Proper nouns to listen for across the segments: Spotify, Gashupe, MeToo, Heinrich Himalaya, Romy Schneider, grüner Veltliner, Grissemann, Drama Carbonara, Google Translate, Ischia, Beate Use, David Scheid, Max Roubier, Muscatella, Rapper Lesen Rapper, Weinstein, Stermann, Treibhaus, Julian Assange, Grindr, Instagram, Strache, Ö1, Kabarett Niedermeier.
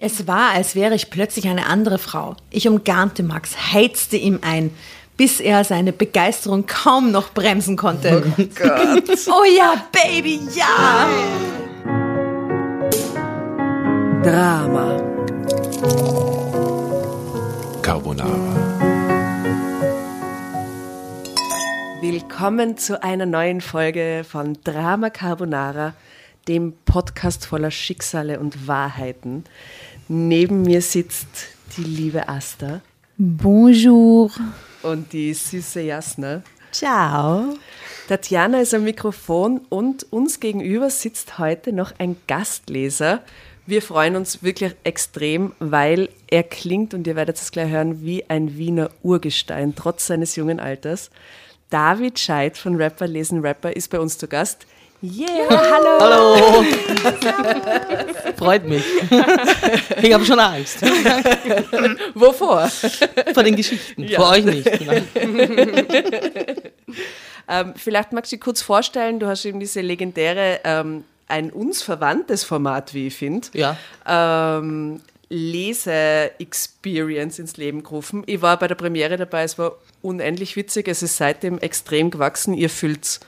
Es war, als wäre ich plötzlich eine andere Frau. Ich umgarnte Max, heizte ihm ein, bis er seine Begeisterung kaum noch bremsen konnte. Oh Gott. Oh ja, Baby, ja! Drama Carbonara. Willkommen zu einer neuen Folge von Drama Carbonara, dem Podcast voller Schicksale und Wahrheiten. Neben mir sitzt die liebe Asta. Bonjour. Und die süße Jasna. Ciao. Tatjana ist am Mikrofon und uns gegenüber sitzt heute noch ein Gastleser. Wir freuen uns wirklich extrem, weil er klingt, und ihr werdet es gleich hören, wie ein Wiener Urgestein, trotz seines jungen Alters. David Scheid von Rapper Lesen Rapper ist bei uns zu Gast. Yeah, hallo! Hallo! Freut mich. Ich habe schon Angst. Wovor? Vor den Geschichten. Ja. Vor euch nicht. Vielleicht magst du dich kurz vorstellen, du hast eben diese legendäre, ein uns verwandtes Format, wie ich finde. Ja. Lese-Experience ins Leben gerufen. Ich war bei der Premiere dabei, es war unendlich witzig, es ist seitdem extrem gewachsen, ihr füllt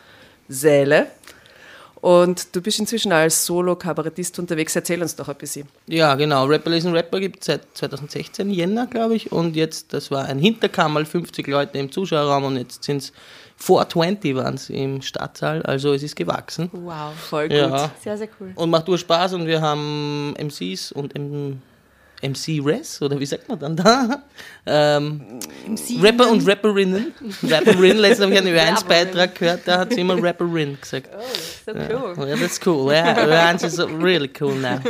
Säle. Und du bist inzwischen als Solo-Kabarettist unterwegs. Erzähl uns doch ein bisschen. Ja, genau. Rapper Lesen Rapper gibt es seit 2016, Jänner, glaube ich. Und jetzt, das war ein Hinterkammerl, 50 Leute im Zuschauerraum. Und jetzt sind es 420 waren es im Stadtsaal. Also es ist gewachsen. Wow, voll gut. Ja. Sehr, sehr cool. Und macht Urspaß. Und wir haben MCs und MC-Res, oder wie sagt man dann da? Rapper und Rapperinnen. Rapperin, letztens habe ich einen Ö1-Beitrag gehört, da hat sie immer Rapperin gesagt. Oh, so cool. Ja, that's cool. Yeah, Ö1 is really cool now.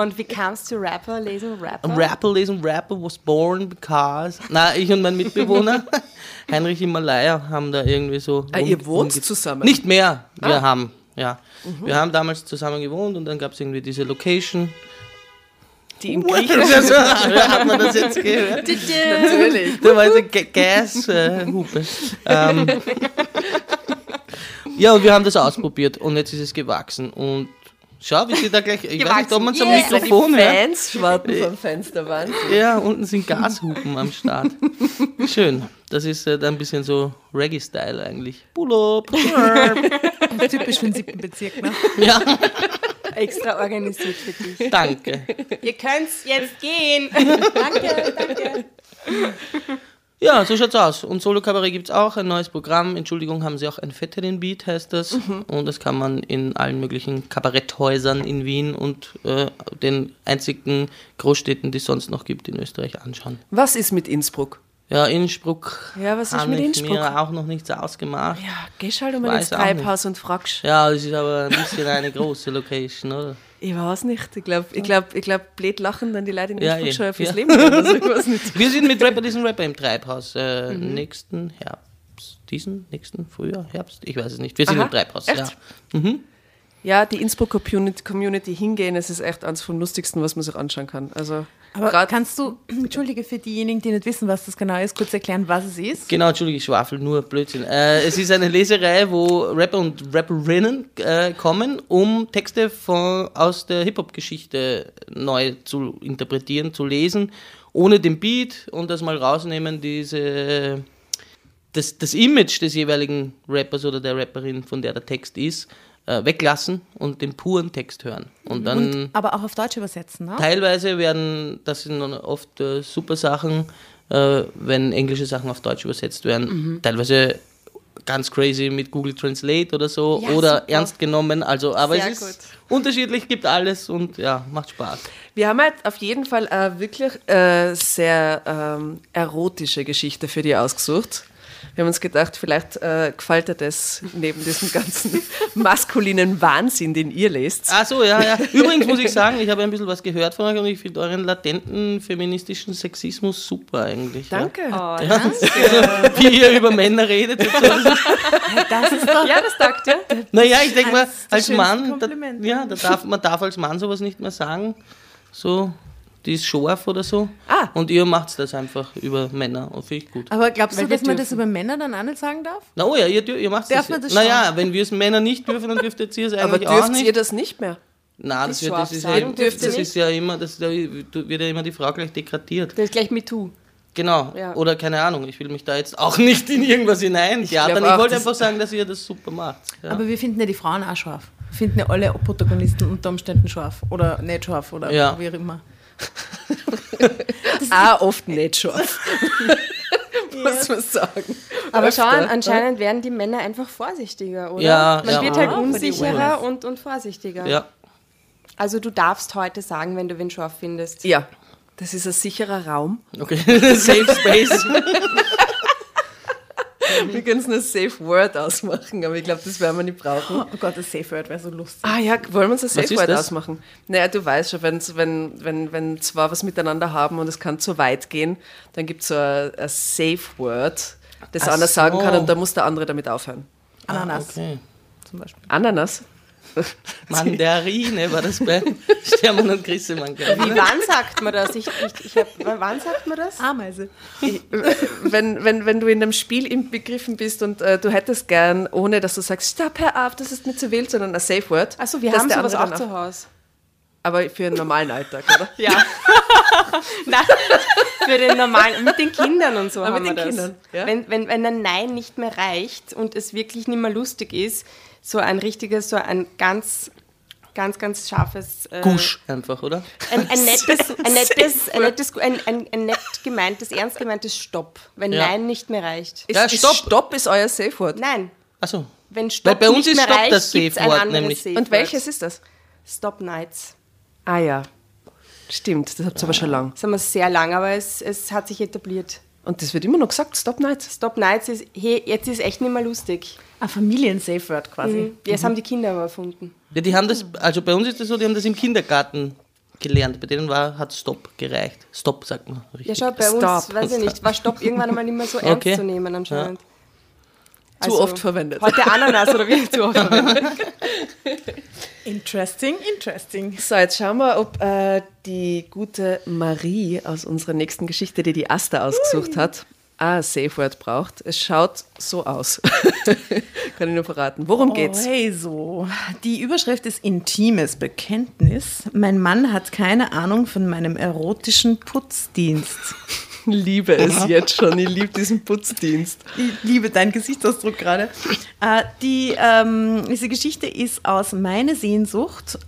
Und wie kamst du zu Rapper Lesen Rapper? Rapper Lesen Rapper was born because... Na, ich und mein Mitbewohner, Heinrich Himalaya, haben da irgendwie so... ihr wohnt zusammen? Nicht mehr, wir haben, ja. Mhm. Wir haben damals zusammen gewohnt und dann gab es irgendwie diese Location... Die im Griechenland. Hat man das jetzt gehört? Natürlich. Da war so Gashupe. Ja, und wir haben das ausprobiert und jetzt ist es gewachsen. Und schau, wie sie da gleich... Ich weiß nicht, ob man es am Mikrofon hört. Die Fans schwarten vom Fenster, Wahnsinn. Ja, unten sind Gashupen am Start. Schön. Das ist ein bisschen so Reggae-Style eigentlich. Pull-up. Typisch für den 7. Bezirk, ne? Ja. Extra organisiert für dich. Danke. Ihr könnt's jetzt gehen. Danke, danke. Ja, so schaut's aus. Und Solo-Kabarett gibt's auch, ein neues Programm. Entschuldigung, haben sie auch ein Fett in den Beat, heißt das. Mhm. Und das kann man in allen möglichen Kabaretthäusern in Wien und den einzigen Großstädten, die es sonst noch gibt, in Österreich anschauen. Was ist mit Innsbruck? Ja, Innsbruck. Ja, was ist mit Innsbruck? Mir auch noch nichts ausgemacht. Ja, gehst halt mal ins Treibhaus und fragst. Ja, das ist aber ein bisschen eine große Location, oder? Ich weiß nicht. Ich glaub, blöd lachen dann die Leute in Innsbruck schon fürs Leben. Also, ich weiß nicht. Wir sind mit Rapper Lesen Rapper im Treibhaus nächsten Herbst. Nächsten Frühjahr, Herbst? Ich weiß es nicht. Wir sind im Treibhaus, echt? Ja. Mhm. Ja, die Innsbrucker Community hingehen, es ist echt eines von lustigsten, was man sich anschauen kann. Also aber kannst du, entschuldige für diejenigen, die nicht wissen, was das genau ist, kurz erklären, was es ist? Genau, entschuldige, ich schwafel nur Blödsinn. Es ist eine Leserei, wo Rapper und Rapperinnen kommen, um Texte aus der Hip-Hop-Geschichte neu zu interpretieren, zu lesen, ohne den Beat und das mal rausnehmen, das Image des jeweiligen Rappers oder der Rapperin, von der Text ist, weglassen und den puren Text hören. Und dann aber auch auf Deutsch übersetzen, ne? Teilweise das sind oft super Sachen, wenn englische Sachen auf Deutsch übersetzt werden. Mhm. Teilweise ganz crazy mit Google Translate oder so, ja, oder super ernst genommen. Also, aber sehr es ist gut. Unterschiedlich, gibt alles und ja, macht Spaß. Wir haben halt auf jeden Fall wirklich sehr erotische Geschichte für dich ausgesucht. Wir haben uns gedacht, vielleicht gefällt dir das neben diesem ganzen maskulinen Wahnsinn, den ihr lest. Ach so, ja, ja. Übrigens muss ich sagen, ich habe ein bisschen was gehört von euch und ich finde euren latenten feministischen Sexismus super eigentlich. Danke. Ja. Oh, ja. Danke. Wie ihr über Männer redet. So. Das ist doch, ja, das sagt ihr. Ja. Naja, ich denke mal, als Mann, man darf als Mann sowas nicht mehr sagen, so... Die ist scharf oder so. Und ihr macht das einfach über Männer. Und finde ich gut. Aber glaubst du, dass man das über Männer dann auch nicht sagen darf? Na, oh ja, ihr macht das. Darf man das schon? Naja, wenn wir es Männer nicht dürfen, dann dürft ihr es eigentlich auch nicht. Aber dürft ihr das nicht mehr? Nein, das wird ja immer die Frau gleich degradiert. Das ist gleich MeToo. Genau, ja. Oder keine Ahnung, ich will mich da jetzt auch nicht in irgendwas hinein. Ich wollte einfach sagen, dass ihr das super macht. Ja. Aber wir finden ja die Frauen auch scharf. Wir finden ja alle Protagonisten unter Umständen scharf oder nicht scharf oder wie auch immer. Auch oft nicht scharf, muss man sagen. Aber schau, anscheinend werden die Männer einfach vorsichtiger, oder? Ja, man wird halt unsicherer und vorsichtiger. Ja. Also du darfst heute sagen, wenn du wen scharf findest. Ja. Das ist ein sicherer Raum. Okay, Safe Space. Wir können es nur Safe Word ausmachen, aber ich glaube, das werden wir nicht brauchen. Oh Gott, das Safe Word wäre so lustig. Ah ja, wollen wir uns das Safe Word ausmachen? Naja, du weißt schon, wenn zwei was miteinander haben und es kann zu weit gehen, dann gibt es so ein Safe Word, das einer sagen kann und da muss der andere damit aufhören. Ananas. Okay. Zum Beispiel. Ananas? Mandarine war das bei Stermann und Grissemann. Wann sagt man das? Wann sagt man das? Ameise. Wenn du in einem Spiel inbegriffen bist und du hättest gern, ohne dass du sagst, stopp, hör auf, das ist mir zu wild, sondern ein Safe Word. Achso, wir haben sowas auch zu Hause. Aber für den normalen Alltag, oder? Ja. Nein, für den normalen, mit den Kindern und so. Aber haben mit den wir Kindern, das. Ja? Wenn ein Nein nicht mehr reicht und es wirklich nicht mehr lustig ist, so ein ganz scharfes... Gusch einfach, oder? Ernst gemeintes Stopp, wenn Nein nicht mehr reicht. Stopp ist euer Safe-Word? Nein. Ach so. Wenn Stopp bei uns nicht ist mehr Stopp reicht, das gibt's ein anderes nämlich. Safe-Word. Und welches ist das? Stop Nights. Ah ja, stimmt, das habt ihr aber schon lang. Das haben wir sehr lang, aber es hat sich etabliert. Und das wird immer noch gesagt, Stop Nights. Stop Nights ist, hey, jetzt ist echt nicht mehr lustig. Ein Familien-Safe-Word quasi. Mhm. Das haben die Kinder aber erfunden. Ja, die haben das, also bei uns ist das so, die haben das im Kindergarten gelernt. Bei denen hat Stop gereicht. Stop sagt man richtig. Ja, schau, bei uns, weiß ich nicht, war Stop irgendwann einmal nicht mehr so ernst zu nehmen anscheinend. Ja. Also, zu oft verwendet. Heute Ananas oder wie? Zu oft verwendet. Interesting. So, jetzt schauen wir, ob die gute Marie aus unserer nächsten Geschichte, die Asta ausgesucht hat, ein Safe Word braucht. Es schaut so aus. Kann ich nur verraten. Worum geht's? Also, die Überschrift ist Intimes Bekenntnis. Mein Mann hat keine Ahnung von meinem erotischen Putzdienst. Liebe es jetzt schon, ich liebe diesen Putzdienst. Ich liebe deinen Gesichtsausdruck gerade. Diese Geschichte ist aus Meine Sehnsucht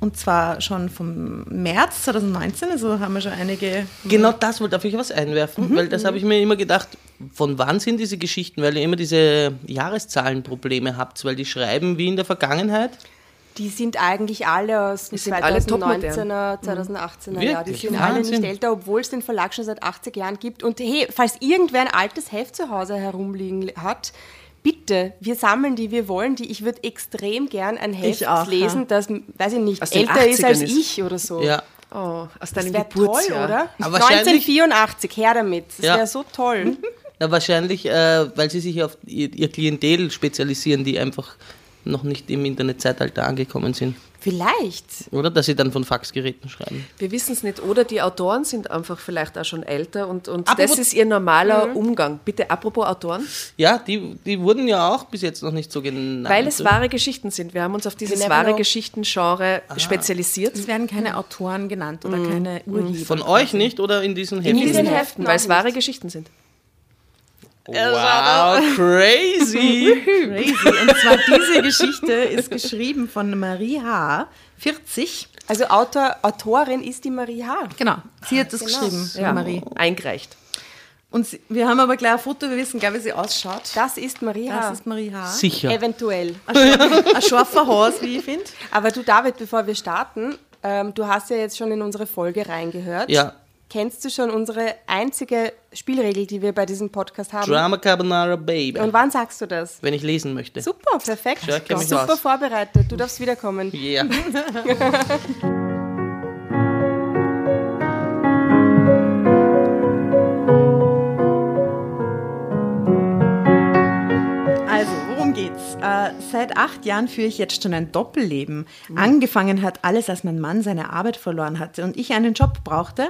und zwar schon vom März 2019, also haben wir schon einige... Genau das, darf ich was einwerfen, weil das habe ich mir immer gedacht, von wann sind diese Geschichten, weil ihr immer diese Jahreszahlenprobleme habt, weil die schreiben wie in der Vergangenheit... Die sind eigentlich alle aus dem 2019er, 2018er Jahr. Die sind alle nicht älter, obwohl es den Verlag schon seit 80 Jahren gibt. Und hey, falls irgendwer ein altes Heft zu Hause herumliegen hat, bitte, wir sammeln die, wir wollen die. Ich würde extrem gern ein Heft lesen, das, weiß ich nicht, älter ist als ich oder so. Ja. Oh, aus deinem Geburtsjahr. Das wäre toll, oder? 1984, her damit. Das wäre so toll. Na, wahrscheinlich, weil sie sich auf ihr Klientel spezialisieren, die einfach... noch nicht im Internetzeitalter angekommen sind. Vielleicht. Oder, dass sie dann von Faxgeräten schreiben. Wir wissen es nicht. Oder die Autoren sind einfach vielleicht auch schon älter und das ist ihr normaler Umgang. Bitte, apropos Autoren. Ja, die wurden ja auch bis jetzt noch nicht so genannt. Weil es wahre Geschichten sind. Wir haben uns auf dieses wahre Geschichten-Genre spezialisiert. Es werden keine Autoren genannt oder keine Urheber. Von euch nicht oder in diesen Heften? In diesen Heften, weil es wahre Geschichten sind. Wow, crazy. Und zwar diese Geschichte ist geschrieben von Marie H. 40. Also Autorin ist die Marie H. Genau, sie hat das geschrieben, Marie. Eingereicht. Und wir haben aber gleich ein Foto, wir wissen gar nicht, wie sie ausschaut. Das ist Marie H. Sicher. Eventuell. Ein scharfer Haus, wie ich finde. Aber du, David, bevor wir starten, du hast ja jetzt schon in unsere Folge reingehört. Ja. Kennst du schon unsere einzige Spielregel, die wir bei diesem Podcast haben? Drama Carbonara, Baby. Und wann sagst du das? Wenn ich lesen möchte. Super, perfekt. Super vorbereitet. Du darfst wiederkommen. Ja. Yeah. Also, worum geht's? seit 8 Jahren führe ich jetzt schon ein Doppelleben. Mhm. Angefangen hat alles, als mein Mann seine Arbeit verloren hatte und ich einen Job brauchte.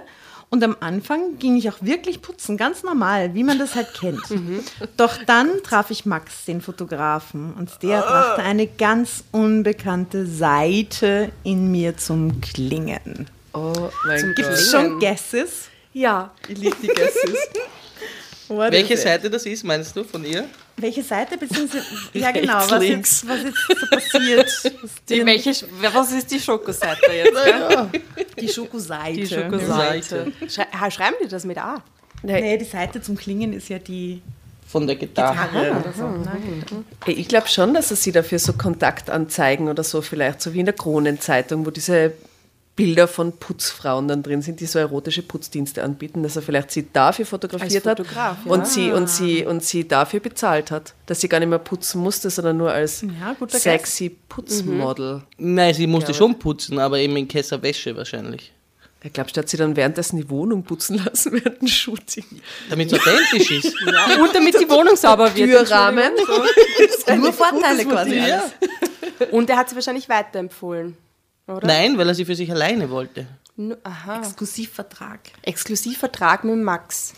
Und am Anfang ging ich auch wirklich putzen, ganz normal, wie man das halt kennt. Mhm. Doch dann traf ich Max, den Fotografen, und der brachte eine ganz unbekannte Seite in mir zum Klingen. Oh mein Gott. Gibt es schon Guesses? Ja. Ich liebe die Guesses. Welche Seite das ist, meinst du, von ihr? Welche Seite, beziehungsweise, ja genau, was jetzt so passiert? Was ist die Schokoseite jetzt? Ja. Die Schokoseite. Schreiben die das mit A? Nee, die Seite zum Klingen ist ja die... Von der Gitarre oder so. Ich glaube schon, dass sie dafür so Kontaktanzeigen oder so, vielleicht so wie in der Kronenzeitung, wo diese... Bilder von Putzfrauen dann drin sind, die so erotische Putzdienste anbieten, dass er vielleicht sie dafür fotografiert hat und sie dafür bezahlt hat, dass sie gar nicht mehr putzen musste, sondern nur als sexy Putzmodel. Mhm. Nein, sie musste schon putzen, aber eben in Kessel Wäsche wahrscheinlich. Ich glaube, statt sie dann währenddessen die Wohnung putzen lassen während dem Shooting. Damit es authentisch ist. Ja. Und damit die Wohnung sauber wird. Türrahmen. Nur Vorteile quasi. Ja. Und er hat sie wahrscheinlich weiterempfohlen. Oder? Nein, weil er sie für sich alleine wollte. Aha. Exklusivvertrag. Exklusivvertrag mit Max.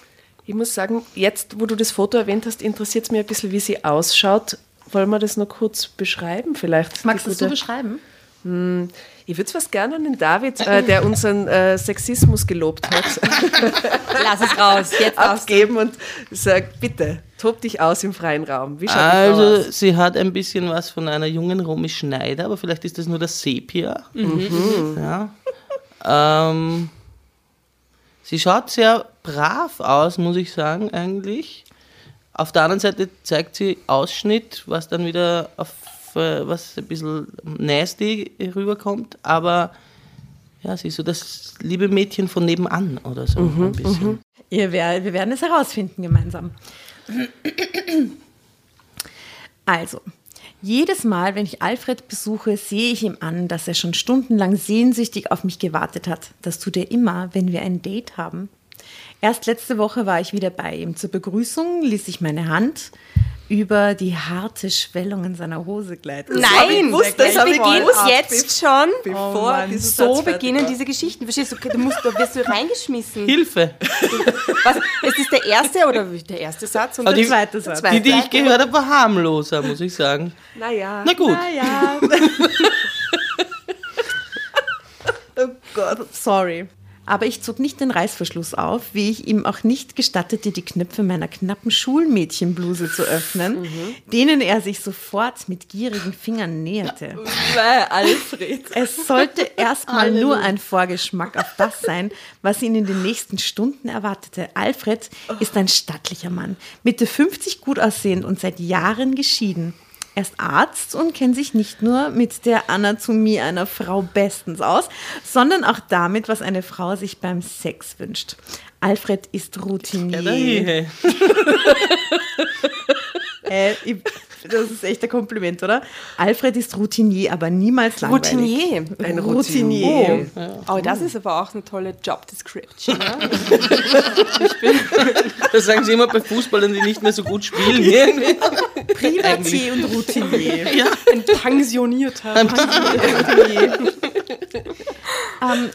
Ich muss sagen, jetzt, wo du das Foto erwähnt hast, interessiert es mich ein bisschen, wie sie ausschaut. Wollen wir das noch kurz beschreiben vielleicht? Magst du das so beschreiben? Ich würde es fast gerne an den David, der unseren Sexismus gelobt hat. Lass es raus, jetzt abgeben und sagt, bitte, tob dich aus im freien Raum. Wie schaut die Frau aus? Sie hat ein bisschen was von einer jungen Romy Schneider, aber vielleicht ist das nur das Sepia. Mhm. Ja. Sie schaut sehr brav aus, muss ich sagen, eigentlich. Auf der anderen Seite zeigt sie Ausschnitt, was dann wieder auf was ein bisschen nasty rüberkommt, aber ja, sie ist so das liebe Mädchen von nebenan oder so ein bisschen. Mhm. Wir werden es herausfinden gemeinsam. Also, jedes Mal, wenn ich Alfred besuche, sehe ich ihm an, dass er schon stundenlang sehnsüchtig auf mich gewartet hat. Das tut er immer, wenn wir ein Date haben. Erst letzte Woche war ich wieder bei ihm. Zur Begrüßung ließ ich meine Hand über die harte Schwellung in seiner Hose gleiten. Nein, das beginnt jetzt schon. So beginnen diese Geschichten. Verstehst du, wirst du reingeschmissen. Hilfe. Was? Es ist der erste Satz und der zweite Satz. Die ich gehört habe, war harmloser, muss ich sagen. Naja. Na gut. Naja. Oh Gott, sorry. Aber ich zog nicht den Reißverschluss auf, wie ich ihm auch nicht gestattete, die Knöpfe meiner knappen Schulmädchenbluse zu öffnen, denen er sich sofort mit gierigen Fingern näherte. Alfred. Es sollte erstmal nur ein Vorgeschmack auf das sein, was ihn in den nächsten Stunden erwartete. Alfred ist ein stattlicher Mann, Mitte 50 gut aussehend und seit Jahren geschieden. Er ist Arzt und kennt sich nicht nur mit der Anatomie einer Frau bestens aus, sondern auch damit, was eine Frau sich beim Sex wünscht. Alfred ist Routinier. Das ist echt ein Kompliment, oder? Alfred ist Routinier, aber niemals langweilig. Ein Routinier. Oh, das ist aber auch eine tolle Job-Description. Ne? Das sagen sie immer bei Fußballern, die nicht mehr so gut spielen. Privatier und Routinier. Ja. Ein pensionierter Routinier.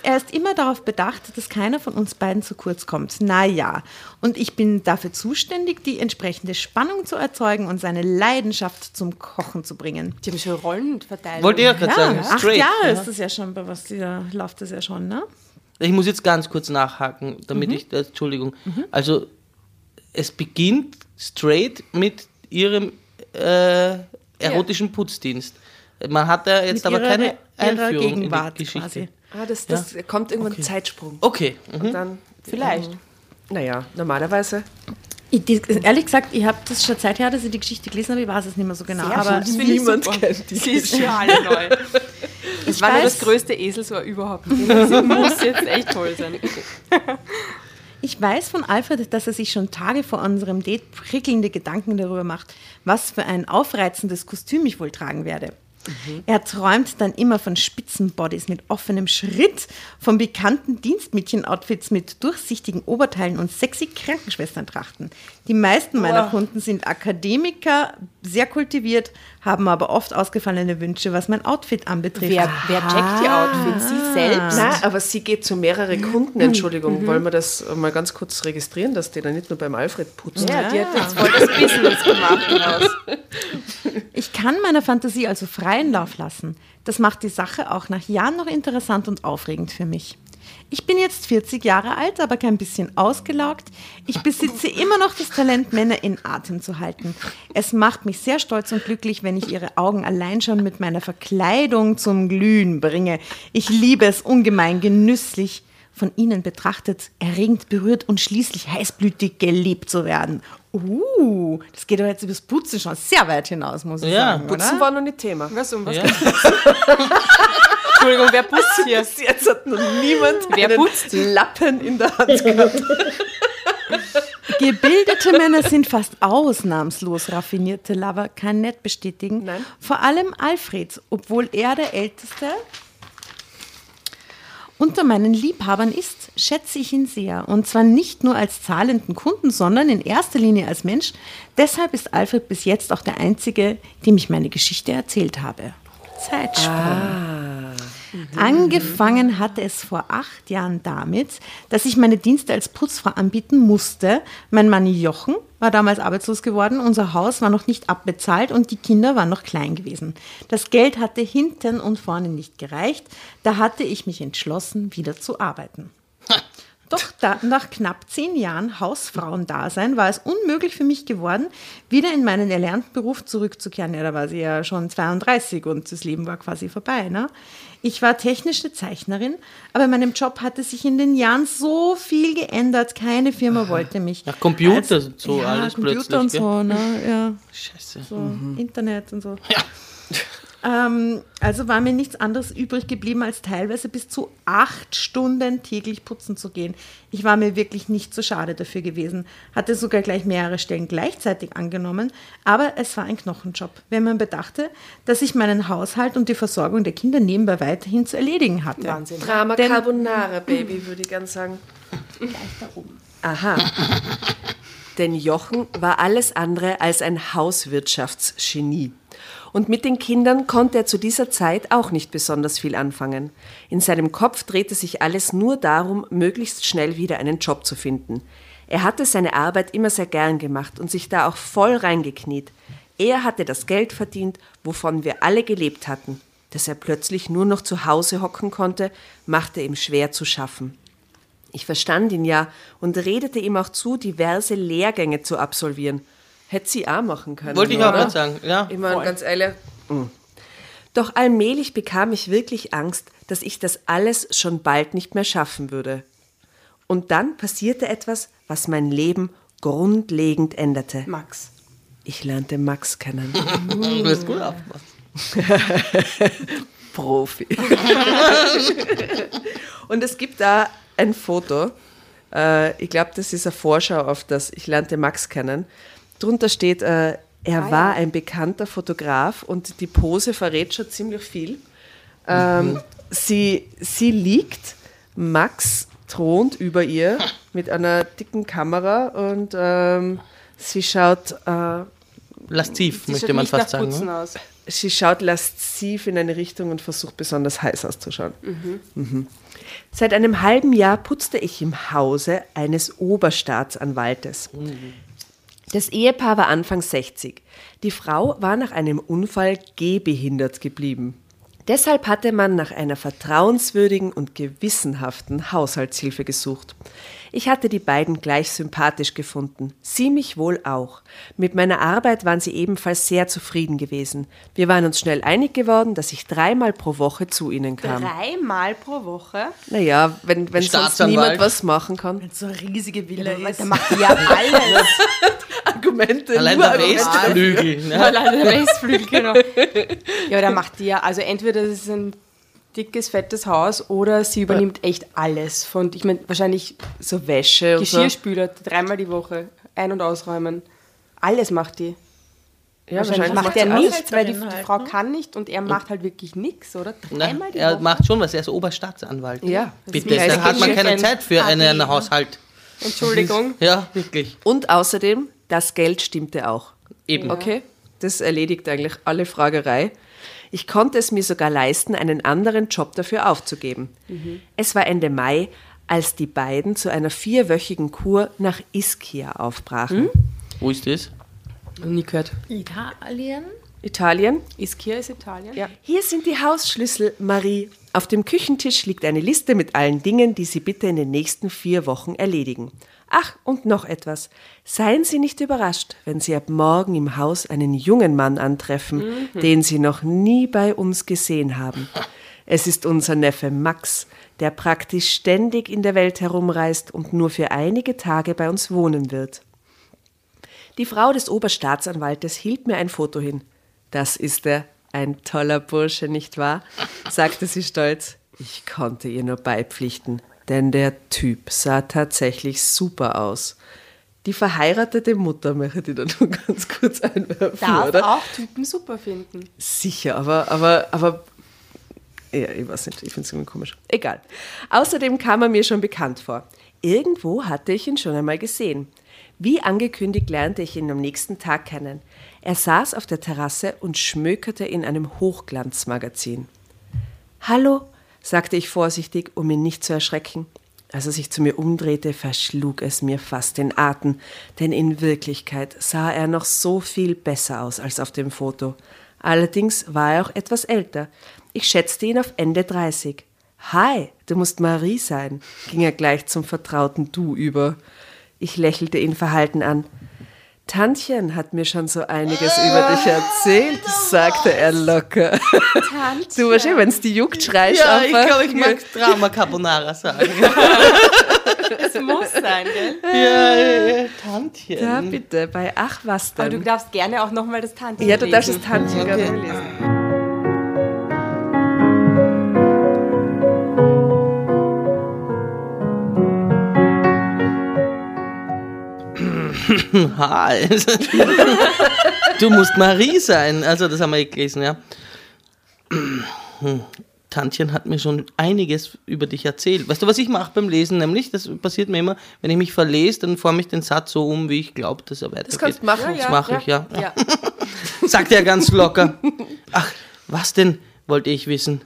Er ist immer darauf bedacht, dass keiner von uns beiden zu kurz kommt. Naja, und ich bin dafür zuständig, die entsprechende Spannung zu erzeugen und seine Leidenschaft zum Kochen zu bringen. Die haben schon Rollen verteilt. Wollte ich ja gerade sagen. 8 Jahre ist das ja schon, bei was dieser läuft das ja schon, ne? Ich muss jetzt ganz kurz nachhaken, damit Entschuldigung. Mhm. Also, es beginnt straight mit ihrem erotischen Putzdienst. Man hat da jetzt mit aber keine Einführung Gegenwart in die Geschichte. Quasi. Das kommt irgendwann ein Zeitsprung. Okay. Mhm. Und dann vielleicht. Naja, normalerweise. Ehrlich gesagt, ich habe das schon Zeit her, dass ich die Geschichte gelesen habe, ich weiß es nicht mehr so genau. Sehr aber schön, niemand kennt die Geschichte. Sie ist ja alle neu. Das war ja das größte Eselsrohr überhaupt. Sie muss jetzt echt toll sein. Ich weiß von Alfred, dass er sich schon Tage vor unserem Date prickelnde Gedanken darüber macht, was für ein aufreizendes Kostüm ich wohl tragen werde. Mhm. Er träumt dann immer von Spitzenbodies mit offenem Schritt, von bekannten Dienstmädchen-Outfits mit durchsichtigen Oberteilen und sexy Krankenschwestern-Trachten. Die meisten meiner Kunden sind Akademiker, sehr kultiviert, haben aber oft ausgefallene Wünsche, was mein Outfit anbetrifft. Wer checkt die Outfits? Sie selbst? Nein, aber sie geht zu mehreren Kunden, Entschuldigung. Mhm. Wollen wir das mal ganz kurz registrieren, dass die da nicht nur beim Alfred putzen? Ja, die hat jetzt voll das Business gemacht daraus. Ich kann meiner Fantasie also freien Lauf lassen. Das macht die Sache auch nach Jahren noch interessant und aufregend für mich. Ich bin jetzt 40 Jahre alt, aber kein bisschen ausgelaugt. Ich besitze immer noch das Talent, Männer in Atem zu halten. Es macht mich sehr stolz und glücklich, wenn ich ihre Augen allein schon mit meiner Verkleidung zum Glühen bringe. Ich liebe es ungemein, genüsslich von ihnen betrachtet, erregend berührt und schließlich heißblütig geliebt zu werden. Das geht doch jetzt über das Putzen schon sehr weit hinaus, muss ich sagen, Putzen oder? War noch nicht Thema. Was Entschuldigung, wer putzt hier? Bis jetzt hat noch niemand einen Lappen in der Hand gehabt. Gebildete Männer sind fast ausnahmslos raffinierte Lover, kann nicht bestätigen. Nein. Vor allem Alfred, obwohl er der Älteste unter meinen Liebhabern ist, schätze ich ihn sehr. Und zwar nicht nur als zahlenden Kunden, sondern in erster Linie als Mensch. Deshalb ist Alfred bis jetzt auch der Einzige, dem ich meine Geschichte erzählt habe. Zeitsprung. Angefangen hatte es vor 8 Jahren damit, dass ich meine Dienste als Putzfrau anbieten musste. Mein Mann Jochen war damals arbeitslos geworden, unser Haus war noch nicht abbezahlt und die Kinder waren noch klein gewesen. Das Geld hatte hinten und vorne nicht gereicht, da hatte ich mich entschlossen, wieder zu arbeiten. Doch nach knapp 10 Jahren Hausfrauendasein war es unmöglich für mich geworden, wieder in meinen erlernten Beruf zurückzukehren. Ja, da war sie ja schon 32 und das Leben war quasi vorbei, ne? Ich war technische Zeichnerin, aber in meinem Job hatte sich in den Jahren so viel geändert. Keine Firma wollte mich. Nach Computer und so alles plötzlich. Computer und so, ne? Ja. Scheiße. So, Internet und so. Ja. Also war mir nichts anderes übrig geblieben, als teilweise bis zu 8 Stunden täglich putzen zu gehen. Ich war mir wirklich nicht so schade dafür gewesen, hatte sogar gleich mehrere Stellen gleichzeitig angenommen, aber es war ein Knochenjob, wenn man bedachte, dass ich meinen Haushalt und die Versorgung der Kinder nebenbei weiterhin zu erledigen hatte. Wahnsinn. Drama Carbonara, Baby, würde ich gern sagen. Gleich da oben. Aha. Denn Jochen war alles andere als ein Hauswirtschaftsgenie. Und mit den Kindern konnte er zu dieser Zeit auch nicht besonders viel anfangen. In seinem Kopf drehte sich alles nur darum, möglichst schnell wieder einen Job zu finden. Er hatte seine Arbeit immer sehr gern gemacht und sich da auch voll reingekniet. Er hatte das Geld verdient, wovon wir alle gelebt hatten. Dass er plötzlich nur noch zu Hause hocken konnte, machte ihm schwer zu schaffen. Ich verstand ihn ja und redete ihm auch zu, diverse Lehrgänge zu absolvieren. Hätte sie auch machen können. Wollte ich auch mal sagen, ja. Ich meine, ganz ehrlich. Doch allmählich bekam ich wirklich Angst, dass ich das alles schon bald nicht mehr schaffen würde. Und dann passierte etwas, was mein Leben grundlegend änderte. Max. Ich lernte Max kennen. Du hast gut aufgepasst. Profi. Und es gibt da ein Foto. Ich glaube, das ist eine Vorschau auf das Ich lernte Max kennen. Drunter steht, er war ein bekannter Fotograf und die Pose verrät schon ziemlich viel. Sie liegt, Max thront über ihr mit einer dicken Kamera und sie schaut... lasziv, möchte man fast sagen. Ne? Sie schaut lasziv in eine Richtung und versucht besonders heiß auszuschauen. Mhm. Mhm. Seit einem halben Jahr putzte ich im Hause eines Oberstaatsanwaltes. Mhm. Das Ehepaar war Anfang 60. Die Frau war nach einem Unfall gehbehindert geblieben. Deshalb hatte man nach einer vertrauenswürdigen und gewissenhaften Haushaltshilfe gesucht. Ich hatte die beiden gleich sympathisch gefunden, sie mich wohl auch. Mit meiner Arbeit waren sie ebenfalls sehr zufrieden gewesen. Wir waren uns schnell einig geworden, dass ich 3-mal pro Woche zu ihnen kam. 3-mal pro Woche? Naja, wenn sonst niemand was machen kann. Wenn es so eine riesige Villa ist. Dann macht die ja alles. Argumente. Allein nur der Westflügel. Ne? Allein der Westflügel, genau. Ja, dann macht die ja, also entweder das ist ein dickes, fettes Haus oder sie übernimmt echt alles. Von, ich meine, wahrscheinlich so Wäsche und Geschirrspüler, 3-mal die Woche, ein- und ausräumen. Alles macht die. Ja, wahrscheinlich macht er nichts, weil die Frau kann nicht und er macht halt wirklich nichts, oder? Dreimal die Woche. Er macht schon was, er ist Oberstaatsanwalt. Ja, bitte, dann hat man keine Zeit für einen Haushalt. Entschuldigung. Ja, wirklich. Und außerdem, das Geld stimmte auch. Eben. Okay, das erledigt eigentlich alle Fragerei. Ich konnte es mir sogar leisten, einen anderen Job dafür aufzugeben. Mhm. Es war Ende Mai, als die beiden zu einer 4-wöchigen Kur nach Ischia aufbrachen. Hm? Wo ist das? Nie gehört. Italien? Italien. Ischia ist Italien. Ja. Hier sind die Hausschlüssel, Marie. Auf dem Küchentisch liegt eine Liste mit allen Dingen, die Sie bitte in den nächsten 4 Wochen erledigen. Ach, und noch etwas. Seien Sie nicht überrascht, wenn Sie ab morgen im Haus einen jungen Mann antreffen, den Sie noch nie bei uns gesehen haben. Es ist unser Neffe Max, der praktisch ständig in der Welt herumreist und nur für einige Tage bei uns wohnen wird. Die Frau des Oberstaatsanwaltes hielt mir ein Foto hin. Das ist er, ein toller Bursche, nicht wahr? Sagte sie stolz. Ich konnte ihr nur beipflichten, denn der Typ sah tatsächlich super aus. Die verheiratete Mutter möchte ich da nur ganz kurz einwerfen, darf oder? Darf auch Typen super finden. Sicher, aber ja, ich weiß nicht, ich finde es irgendwie komisch. Egal. Außerdem kam er mir schon bekannt vor. Irgendwo hatte ich ihn schon einmal gesehen. Wie angekündigt lernte ich ihn am nächsten Tag kennen. Er saß auf der Terrasse und schmökerte in einem Hochglanzmagazin. »Hallo«, sagte ich vorsichtig, um ihn nicht zu erschrecken. Als er sich zu mir umdrehte, verschlug es mir fast den Atem, denn in Wirklichkeit sah er noch so viel besser aus als auf dem Foto. Allerdings war er auch etwas älter. Ich schätzte ihn auf Ende 30. »Hi, du musst Marie sein«, ging er gleich zum vertrauten Du über. Ich lächelte ihn verhalten an. »Tantchen hat mir schon so einiges über dich erzählt«, sagte er locker. Du warst schön, wenn es die juckt, schreist ja, einfach. Ja, ich glaube, ich mag Drama Carbonara sagen. Es muss sein, gell? Ja, Tantchen. Ja, bitte, bei ach was dann. Aber du darfst gerne auch nochmal das Tantchen lesen. Ja, du darfst das Tantchen gerne lesen. Du musst Marie sein. Also das haben wir gelesen, ja. Tantchen hat mir schon einiges über dich erzählt. Weißt du, was ich mache beim Lesen? Nämlich, das passiert mir immer, wenn ich mich verlese, dann forme ich den Satz so um, wie ich glaube, dass er weitergeht. Das kannst du machen. Das mache ich, ja. Sagt er ganz locker. Ach, was denn, wollte ich wissen?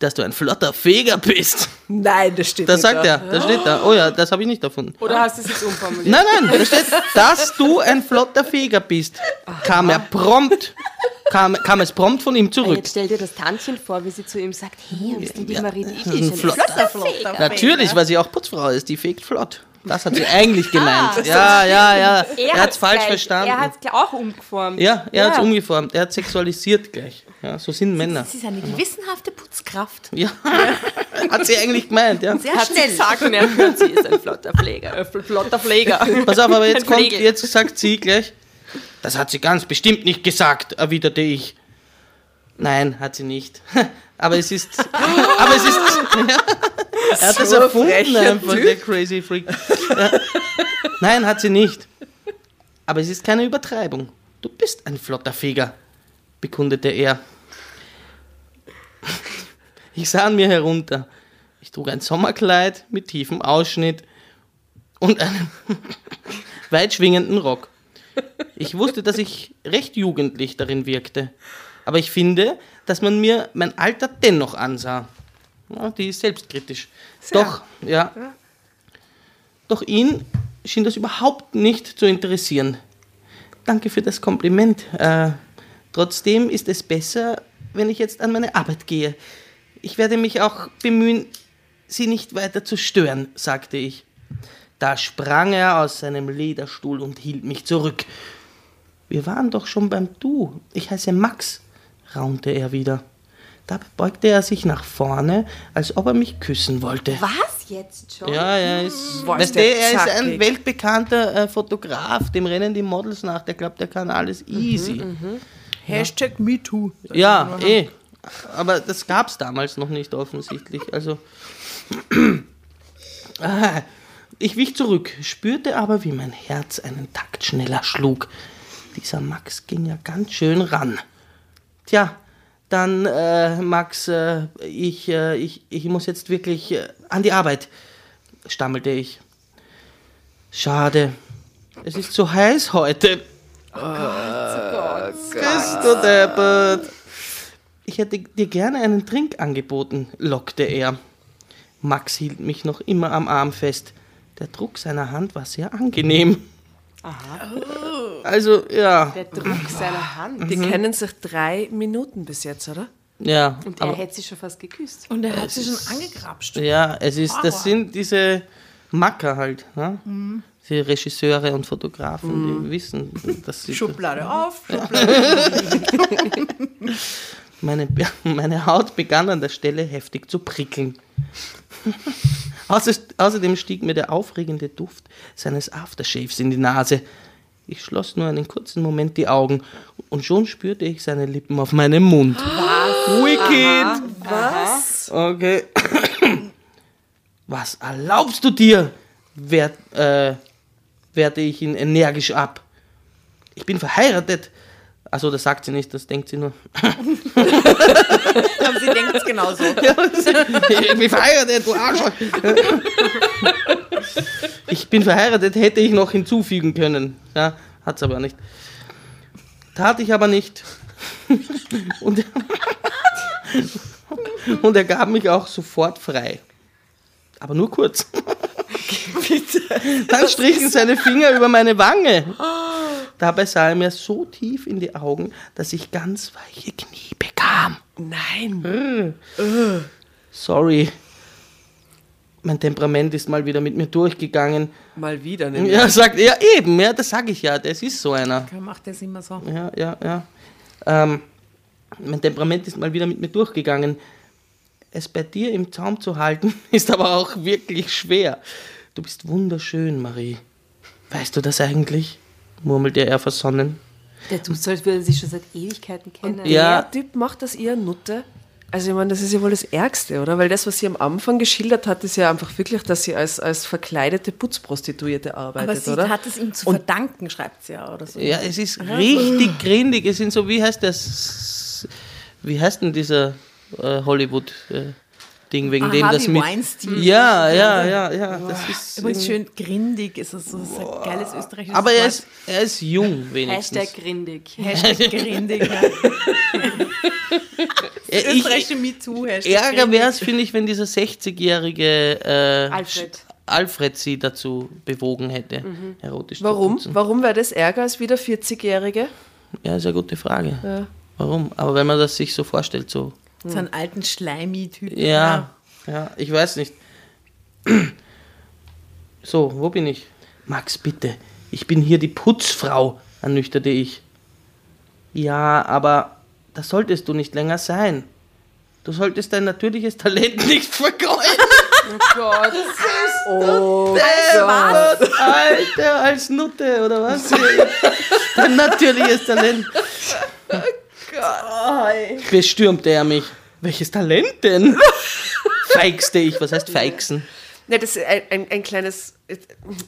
Dass du ein flotter Feger bist. Nein, das steht das nicht da. Das sagt er, das steht da. Oh ja, das habe ich nicht erfunden. Oder hast du es jetzt umformuliert? Nein, da steht, dass du ein flotter Feger bist. Kam es prompt von ihm zurück. Jetzt stell dir das Tantchen vor, wie sie zu ihm sagt, hey, bist du die Marie, die ist ein flotter Feger. Natürlich, weil sie auch Putzfrau ist, die fegt flott. Das hat sie eigentlich gemeint. Ja. Er hat es falsch verstanden. Er hat es auch umgeformt. Ja, er hat es umgeformt. Er hat sexualisiert gleich. Ja, so sind Männer. Sie ist eine gewissenhafte Putzkraft. Ja, hat sie eigentlich gemeint. Ja. Sehr hat schnell. Sie ist ein flotter Pfleger. Pass auf, aber jetzt kommt, jetzt sagt sie gleich, das hat sie ganz bestimmt nicht gesagt, erwiderte ich. Nein, hat sie nicht. Aber es ist. Ja. Er hat so das erfunden, einfach, der Crazy Freak. Ja. Nein, hat sie nicht. Aber es ist keine Übertreibung. Du bist ein flotter Feger, bekundete er. Ich sah an mir herunter. Ich trug ein Sommerkleid mit tiefem Ausschnitt und einen weit schwingenden Rock. Ich wusste, dass ich recht jugendlich darin wirkte. Aber ich finde, dass man mir mein Alter dennoch ansah. Ja, die ist selbstkritisch. Doch ihn schien das überhaupt nicht zu interessieren. Danke für das Kompliment. Trotzdem ist es besser, wenn ich jetzt an meine Arbeit gehe. Ich werde mich auch bemühen, sie nicht weiter zu stören, sagte ich. Da sprang er aus seinem Lederstuhl und hielt mich zurück. Wir waren doch schon beim Du. Ich heiße Max, raunte er wieder. Dabei beugte er sich nach vorne, als ob er mich küssen wollte. Was jetzt schon? Ja, er ist ein weltbekannter Fotograf, dem rennen die Models nach. Der glaubt, der kann alles easy. Ja. Hashtag MeToo. Ja, aber das gab es damals noch nicht offensichtlich. Also, ich wich zurück, spürte aber, wie mein Herz einen Takt schneller schlug. Dieser Max ging ja ganz schön ran. Tja, dann, Max, ich muss jetzt wirklich an die Arbeit, stammelte ich. Schade, es ist so heiß heute. Oh Gott, Christ du Deppert. Ich hätte dir gerne einen Trink angeboten, lockte er. Max hielt mich noch immer am Arm fest. Der Druck seiner Hand war sehr angenehm. Aha. Also, ja. Der Druck seiner Hand. Die kennen sich 3 Minuten bis jetzt, oder? Ja. Und er hätte sie schon fast geküsst. Und er hat sie schon angegrapscht. Ja, es ist, das sind diese Macker halt, ne? Mhm. Die Regisseure und Fotografen, die wissen, dass sie... Schublade auf, Schublade. Meine Haut begann an der Stelle heftig zu prickeln. Außerdem stieg mir der aufregende Duft seines Aftershaves in die Nase. Ich schloss nur einen kurzen Moment die Augen und schon spürte ich seine Lippen auf meinem Mund. Was? Wicked! Aha. Was? Okay. Was erlaubst du dir? Wehrte ich ihn energisch ab. Ich bin verheiratet. Achso, das sagt sie nicht, das denkt sie nur. Aber sie denkt es genauso. Ja, ich bin verheiratet, du Arschloch. Ich bin verheiratet, hätte ich noch hinzufügen können. Ja, hat's aber nicht. Tat ich aber nicht. Und er gab mich auch sofort frei. Aber nur kurz. Bitte. Dann strichen seine Finger über meine Wange. Dabei sah er mir so tief in die Augen, dass ich ganz weiche Knie bekam. Nein. Sorry. Mein Temperament ist mal wieder mit mir durchgegangen. Mal wieder, nämlich. Ja, sagt er, ja, eben, ja, das sage ich ja, das ist so einer. Er macht das immer so. Ja, ja, ja. Mein Temperament ist mal wieder mit mir durchgegangen. Es bei dir im Zaum zu halten, ist aber auch wirklich schwer. Du bist wunderschön, Marie. Weißt du das eigentlich? Murmelte er versonnen. Der tut so, als würde sie schon seit Ewigkeiten kennen. Und ja. Der Typ macht das eher Nutte. Also ich meine, das ist ja wohl das Ärgste, oder? Weil das, was sie am Anfang geschildert hat, ist ja einfach wirklich, dass sie als verkleidete Putzprostituierte arbeitet, oder? Aber sie hat es ihm zu verdanken, schreibt sie ja, oder so. Ja, es ist richtig grindig. Es sind so, wie heißt das? Wie heißt denn dieser... Hollywood-Ding, wegen dem das mit... Ja. Das ist übrigens schön grindig, ist das so ein geiles österreichisches Aber er ist jung, wenigstens. Hashtag grindig. Österreichische MeToo, Hashtag Ärger wäre es, finde ich, wenn dieser 60-jährige Alfred sie dazu bewogen hätte, erotisch Warum? Zu Warum wäre das Ärger als wieder 40-Jährige? Ja, ist eine gute Frage. Ja. Warum? Aber wenn man das sich so vorstellt, so... So einen alten Schleimi-Typen. Ja, ich weiß nicht. So, wo bin ich? Max, bitte, ich bin hier die Putzfrau, ernüchterte ich. Ja, aber das solltest du nicht länger sein. Du solltest dein natürliches Talent nicht vergeuden. Oh Gott. Oh Gott. Alter, als Nutte, oder was? Dein natürliches Talent. Bestürmte er mich. Welches Talent denn? Feigste ich. Was heißt feixen? Ne, das ist ein kleines,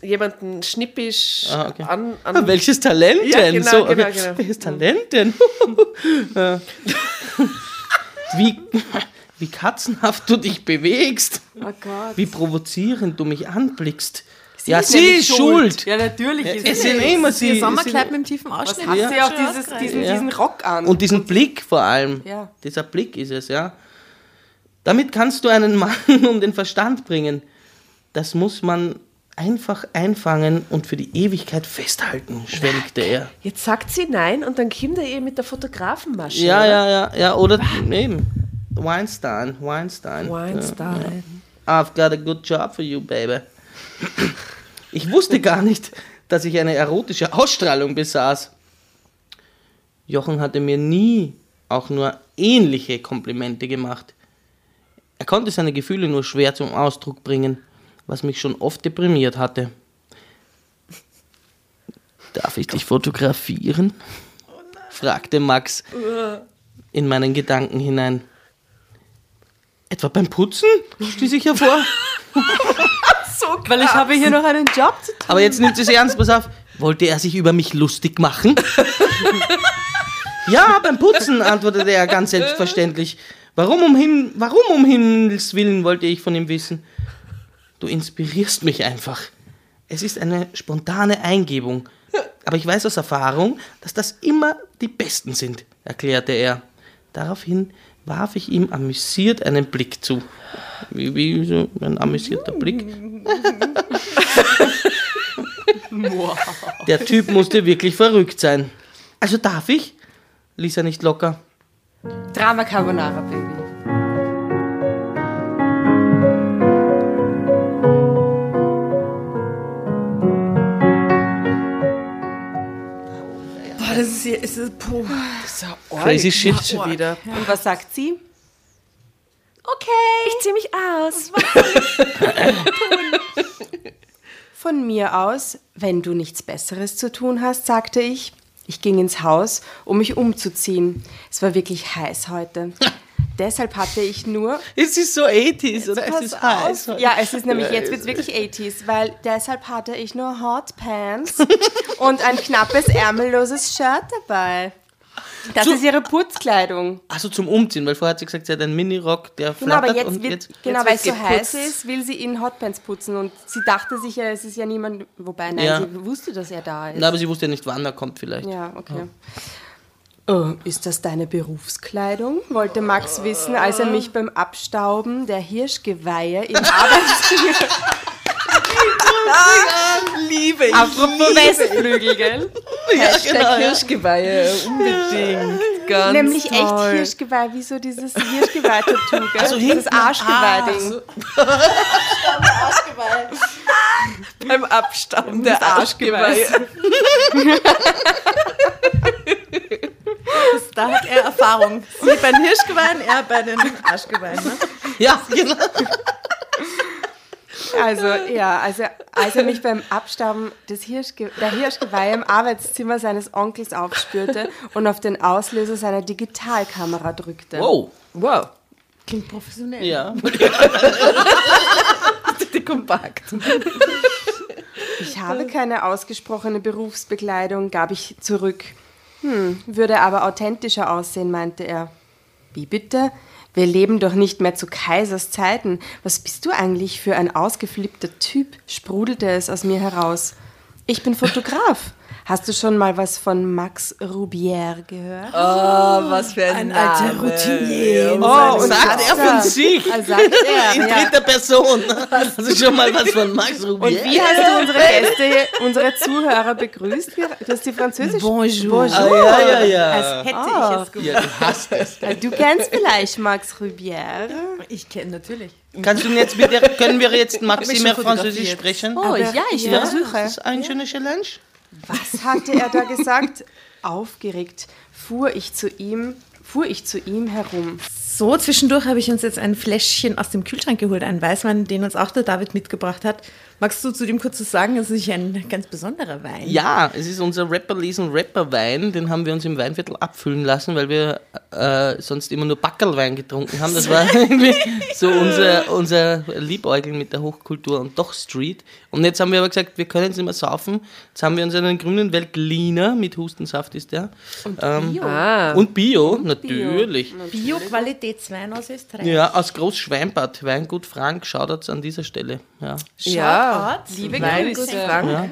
jemanden schnippisch an... Welches Talent denn? Ja, genau, so, genau. Welches Talent denn? Wie katzenhaft du dich bewegst. Oh Gott. Wie provozierend du mich anblickst. Sie ist schuld. Ja, natürlich ist es sind immer sie. Die Sommerkleid mit dem tiefen Ausschnitt. Was hat sie auch diesen Rock an. Und diesen Blick vor allem. Ja. Dieser Blick ist es, ja. Damit kannst du einen Mann um den Verstand bringen. Das muss man einfach einfangen und für die Ewigkeit festhalten, schwelgte er. Jetzt sagt sie nein und dann kommt er ihr mit der Fotografenmasche. Ja. Oder eben Weinstein. Ja. I've got a good job for you, baby. Ich wusste gar nicht, dass ich eine erotische Ausstrahlung besaß. Jochen hatte mir nie auch nur ähnliche Komplimente gemacht. Er konnte seine Gefühle nur schwer zum Ausdruck bringen, was mich schon oft deprimiert hatte. Darf ich dich fotografieren? Fragte Max in meinen Gedanken hinein. Etwa beim Putzen? Stieß ich hervor. So, weil ich habe hier noch einen Job zu tun. Aber jetzt nimmt sie es ernst, pass auf. Wollte er sich über mich lustig machen? Ja, beim Putzen, antwortete er ganz selbstverständlich. Warum um Himmels Willen, wollte ich von ihm wissen. Du inspirierst mich einfach. Es ist eine spontane Eingebung. Aber ich weiß aus Erfahrung, dass das immer die Besten sind, erklärte er. Daraufhin warf ich ihm amüsiert einen Blick zu. Wie so ein amüsierter Blick. Der Typ musste wirklich verrückt sein. Also darf ich? Ließ er nicht locker. Drama Carbonara, Baby. Boah, das ist hier, das ist ja crazy shit schon wieder. Ja. Und was sagt sie? Okay. Ich zieh mich aus. Von mir aus, wenn du nichts Besseres zu tun hast, sagte ich. Ich ging ins Haus, um mich umzuziehen. Es war wirklich heiß heute. Deshalb hatte ich nur... Es ist so 80s, oder? Es ist heiß heute. Ja, es ist nämlich, jetzt wird es wirklich 80s, weil deshalb hatte ich nur Hot Pants und ein knappes, ärmelloses Shirt dabei. Das ist ihre Putzkleidung. Also zum Umziehen, weil vorher hat sie gesagt, sie hat einen Mini-Rock, der flattert. Genau, aber genau, weil es so heiß ist, will sie in Hotpants putzen. Und sie dachte sich ja, es ist ja niemand, wobei, nein, ja. Sie wusste, dass er da ist. Nein, aber sie wusste ja nicht, wann er kommt vielleicht. Ja, okay. Ja. Oh, ist das deine Berufskleidung? Wollte Max wissen, als er mich beim Abstauben der Hirschgeweihe im Arbeitszimmer... Liebe ich. Apropos Westflügel, gell? Ja, genau. Hirschgeweihe, unbedingt. Ganz nämlich toll. Echt Hirschgeweih, wie so dieses Hirschgeweih-Tattoo, gell? Also dieses Arschgeweih-Ding. So. Arschgeweih. Beim Abstauben der Arschgeweih. Da hat er Erfahrung. Sie bei den Hirschgeweihen, er bei den Arschgeweihen. Ne? Ja, genau. Also, ja, als er mich beim Abstauben der Hirschgeweihe im Arbeitszimmer seines Onkels aufspürte und auf den Auslöser seiner Digitalkamera drückte. Wow. Klingt professionell. Ja. Kompakt. Ich habe keine ausgesprochene Berufsbekleidung, gab ich zurück. Würde aber authentischer aussehen, meinte er. Wie bitte? Wir leben doch nicht mehr zu Kaisers Zeiten. Was bist du eigentlich für ein ausgeflippter Typ? Sprudelte es aus mir heraus. Ich bin Fotograf. Hast du schon mal was von Max Roubier gehört? Oh, was für ein alter Routinier. Oh, und sagt er von sich. Also sagt er, in dritter Person. Hast du schon mal was von Max Roubier? Und wie hast du unsere Gäste, unsere Zuhörer begrüßt? Du hast die Französisch. Bonjour. Ah, ja. Als hätte ich es gewusst. Ja, du hast es. Du kennst vielleicht Max Roubier. Ich kenne natürlich. Können wir jetzt Maxime Französisch sprechen? Oh, ja, ich versuche. Das ist eine schöne Challenge. Was hatte er da gesagt? Aufgeregt fuhr ich zu ihm herum. So, zwischendurch habe ich uns jetzt ein Fläschchen aus dem Kühlschrank geholt, einen Weißwein, den uns auch der David mitgebracht hat. Magst du zu dem kurz was sagen? Das ist ein ganz besonderer Wein. Ja, es ist unser Rapper Lesen Rapper Wein. Den haben wir uns im Weinviertel abfüllen lassen, weil wir sonst immer nur Backerlwein getrunken haben. Das war irgendwie so unser Liebäugeln mit der Hochkultur und doch Street. Und jetzt haben wir aber gesagt, wir können jetzt nicht mehr saufen. Jetzt haben wir uns einen grünen Veltliner mit Hustensaft ist der. Und Bio. Und Bio, natürlich. Bio-Qualität. Wein aus Österreich. Ja, aus Großschweinbad, Weingut Frank, shoutouts an dieser Stelle. Ja, liebe Grüße. Frank. Ja.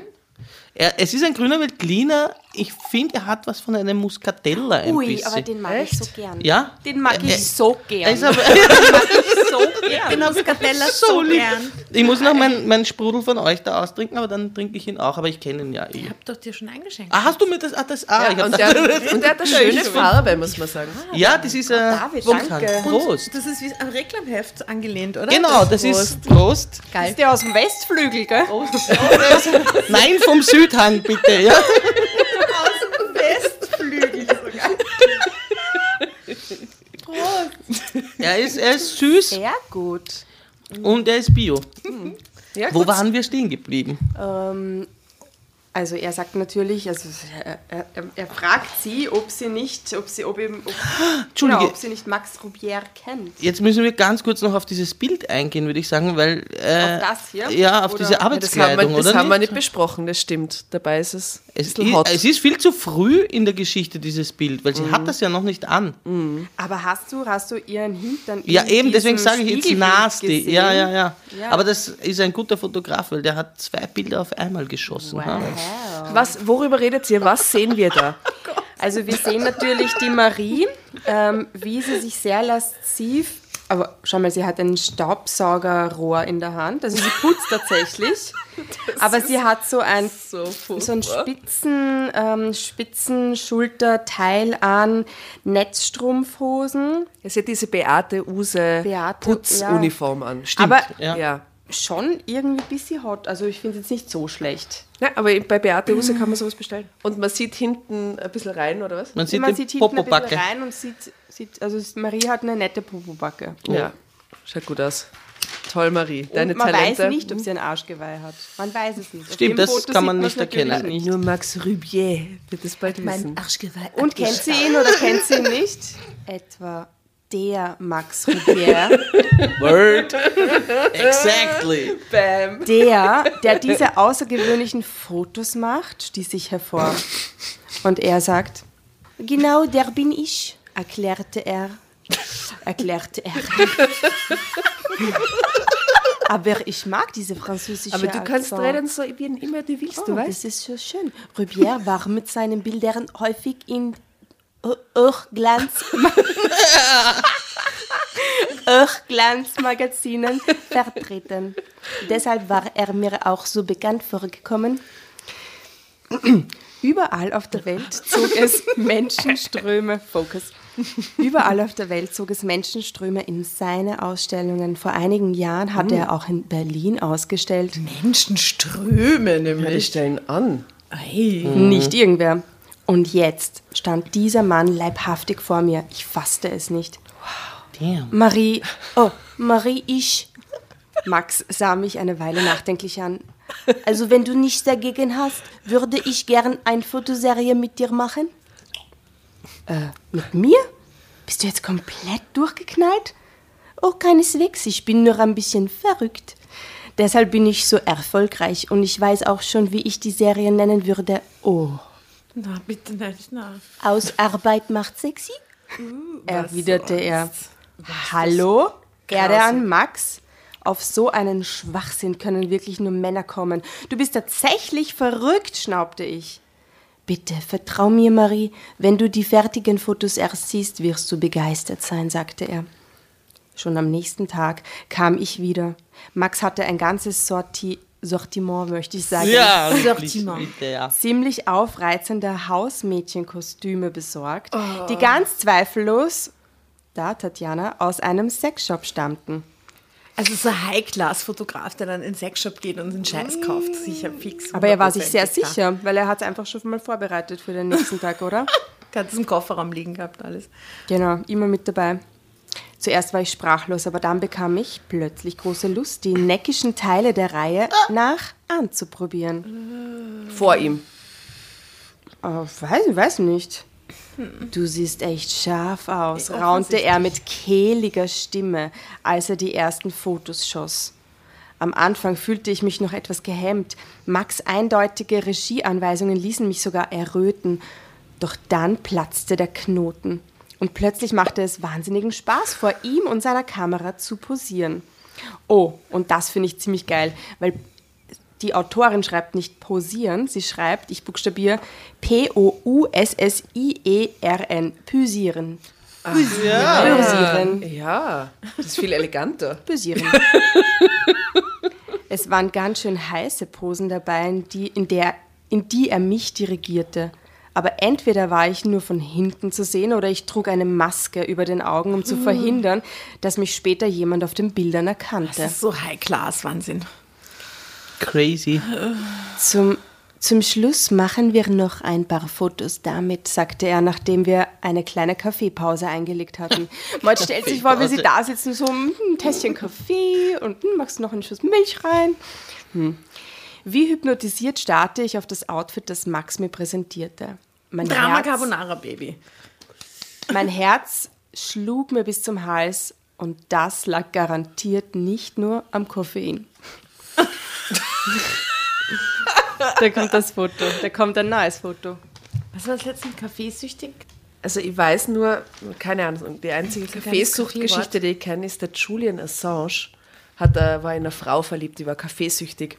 Es ist ein grüner Veltliner. Ich finde, er hat was von einem Muscatella ein bisschen. Aber den mag ich so gern. Ja? Den mag ich so gern. Also, den Muscatella so gern. Ich muss noch meinen Sprudel von euch da austrinken, aber dann trinke ich ihn auch. Aber ich kenne ihn ja eh. Ich habe doch dir schon eingeschenkt. Ah, hast du mir das? Ah, das ja, ich und der hat eine schöne Farbe, muss man sagen. Ja, das ist ein Prost. Das ist wie ein Reklamheft angelehnt, oder? Genau, das ist Prost. Geil. Ist der aus dem Westflügel, gell? Nein, vom Süden. Südhang, bitte, ja? Aus dem Westflügel sogar. Prost. Er ist süß. Sehr gut. Und er ist bio. Ja, wo waren wir stehen geblieben? Also er sagt natürlich, also er fragt sie, ob sie nicht Max Roubier kennt. Jetzt müssen wir ganz kurz noch auf dieses Bild eingehen, würde ich sagen, weil auf das hier? Ja, auf diese Arbeitskleidung, das haben wir nicht besprochen, das stimmt. Dabei ist es Es ist viel zu früh in der Geschichte, dieses Bild, weil sie hat das ja noch nicht an. Mhm. Aber hast du ihren Hintern in ja, eben, deswegen sage ich jetzt nasty. Ja. Aber das ist ein guter Fotograf, weil der hat 2 Bilder auf einmal geschossen. Wow. Worüber redet ihr? Was sehen wir da? Also wir sehen natürlich die Marie, wie sie sich sehr lasziv... Aber schau mal, sie hat ein Staubsaugerrohr in der Hand. Also sie putzt tatsächlich. Aber sie hat so ein Spitzenschulterteil an, Netzstrumpfhosen. Sie hat diese Beate-Use-Putzuniform an. Stimmt. Aber schon irgendwie ein bisschen hot. Also ich finde es jetzt nicht so schlecht. Ja, aber bei Beate Use kann man sowas bestellen. Und man sieht hinten ein bisschen rein, oder was? Man sieht hinten ein bisschen rein und sieht, also Marie hat eine nette Popobacke. Oh. Ja, schaut gut aus. Toll, Marie, deine Talente. Man weiß nicht, ob sie ein Arschgeweih hat. Man weiß es nicht. Stimmt, das kann man nicht erkennen. Nicht. Nur Max Roubier wird es bald wissen. Mein Arschgeweih. Und kennt sie ihn oder kennt sie ihn nicht? Etwa der Max Roubier. Word. Exactly. Bam. Der diese außergewöhnlichen Fotos macht, die sich hervor. Und er sagt, genau der bin ich. Erklärte er. Aber ich mag diese französische Akzent. Aber du kannst reden, so wie immer du willst, du weißt. Das ist so schön. Roubier war mit seinen Bildern häufig in Hochglanzmagazinen vertreten. Deshalb war er mir auch so bekannt vorgekommen. Überall auf der Welt zog es Menschenströme in seine Ausstellungen. Vor einigen Jahren hat er auch in Berlin ausgestellt. Menschenströme nämlich. Ja, die stellen an. Hey. Nicht irgendwer. Und jetzt stand dieser Mann leibhaftig vor mir. Ich fasste es nicht. Wow. Damn. Marie, ich. Max sah mich eine Weile nachdenklich an. Also wenn du nichts dagegen hast, würde ich gern eine Fotoserie mit dir machen. Mit mir? Bist du jetzt komplett durchgeknallt? Oh, keineswegs, ich bin nur ein bisschen verrückt. Deshalb bin ich so erfolgreich und ich weiß auch schon, wie ich die Serie nennen würde. Oh. Na, bitte nicht, na. Aus Arbeit macht sexy? Erwiderte er. Hallo? Erde an Max? Auf so einen Schwachsinn können wirklich nur Männer kommen. Du bist tatsächlich verrückt, schnaubte ich. Bitte, vertrau mir, Marie. Wenn du die fertigen Fotos erst siehst, wirst du begeistert sein, sagte er. Schon am nächsten Tag kam ich wieder. Max hatte ein ganzes Sortiment, möchte ich sagen. Ja, Sortiment. Ziemlich aufreizende Hausmädchenkostüme besorgt, die ganz zweifellos, da Tatjana, aus einem Sexshop stammten. Also so ein High-Class-Fotograf, der dann in den Sexshop geht und den Scheiß kauft, sicher fix. Aber er war sich sehr sicher, weil er hat es einfach schon mal vorbereitet für den nächsten Tag, oder? Ganz im Kofferraum liegen gehabt, alles. Genau, immer mit dabei. Zuerst war ich sprachlos, aber dann bekam ich plötzlich große Lust, die neckischen Teile der Reihe nach anzuprobieren. Vor ihm? Oh, weiß nicht. Du siehst echt scharf aus, raunte er mit kehliger Stimme, als er die ersten Fotos schoss. Am Anfang fühlte ich mich noch etwas gehemmt. Max' eindeutige Regieanweisungen ließen mich sogar erröten. Doch dann platzte der Knoten. Und plötzlich machte es wahnsinnigen Spaß, vor ihm und seiner Kamera zu posieren. Oh, und das finde ich ziemlich geil, weil die Autorin schreibt nicht posieren, sie schreibt, ich buchstabiere, P-O-U-S-S-I-E-R-N, püsieren. Püsieren. Ja, das ist viel eleganter. Püsieren. Es waren ganz schön heiße Posen dabei, in die er mich dirigierte. Aber entweder war ich nur von hinten zu sehen oder ich trug eine Maske über den Augen, um zu verhindern, dass mich später jemand auf den Bildern erkannte. Das ist so High-Class-Wahnsinn. Crazy. Zum Schluss machen wir noch ein paar Fotos damit, sagte er, nachdem wir eine kleine Kaffeepause eingelegt hatten. Man stellt sich vor, wie sie da sitzen, so ein Tässchen Kaffee und machst noch einen Schuss Milch rein. Wie hypnotisiert starrte ich auf das Outfit, das Max mir präsentierte. Drama Carbonara, Baby. Mein Herz schlug mir bis zum Hals und das lag garantiert nicht nur am Koffein. Da kommt das Foto, da kommt ein neues Foto. Was war das letzte? Kaffeesüchtig? Also ich weiß nur, keine Ahnung, die einzige Kaffeesuchtgeschichte, die ich kenne, ist der Julian Assange. War in eine Frau verliebt, die war kaffeesüchtig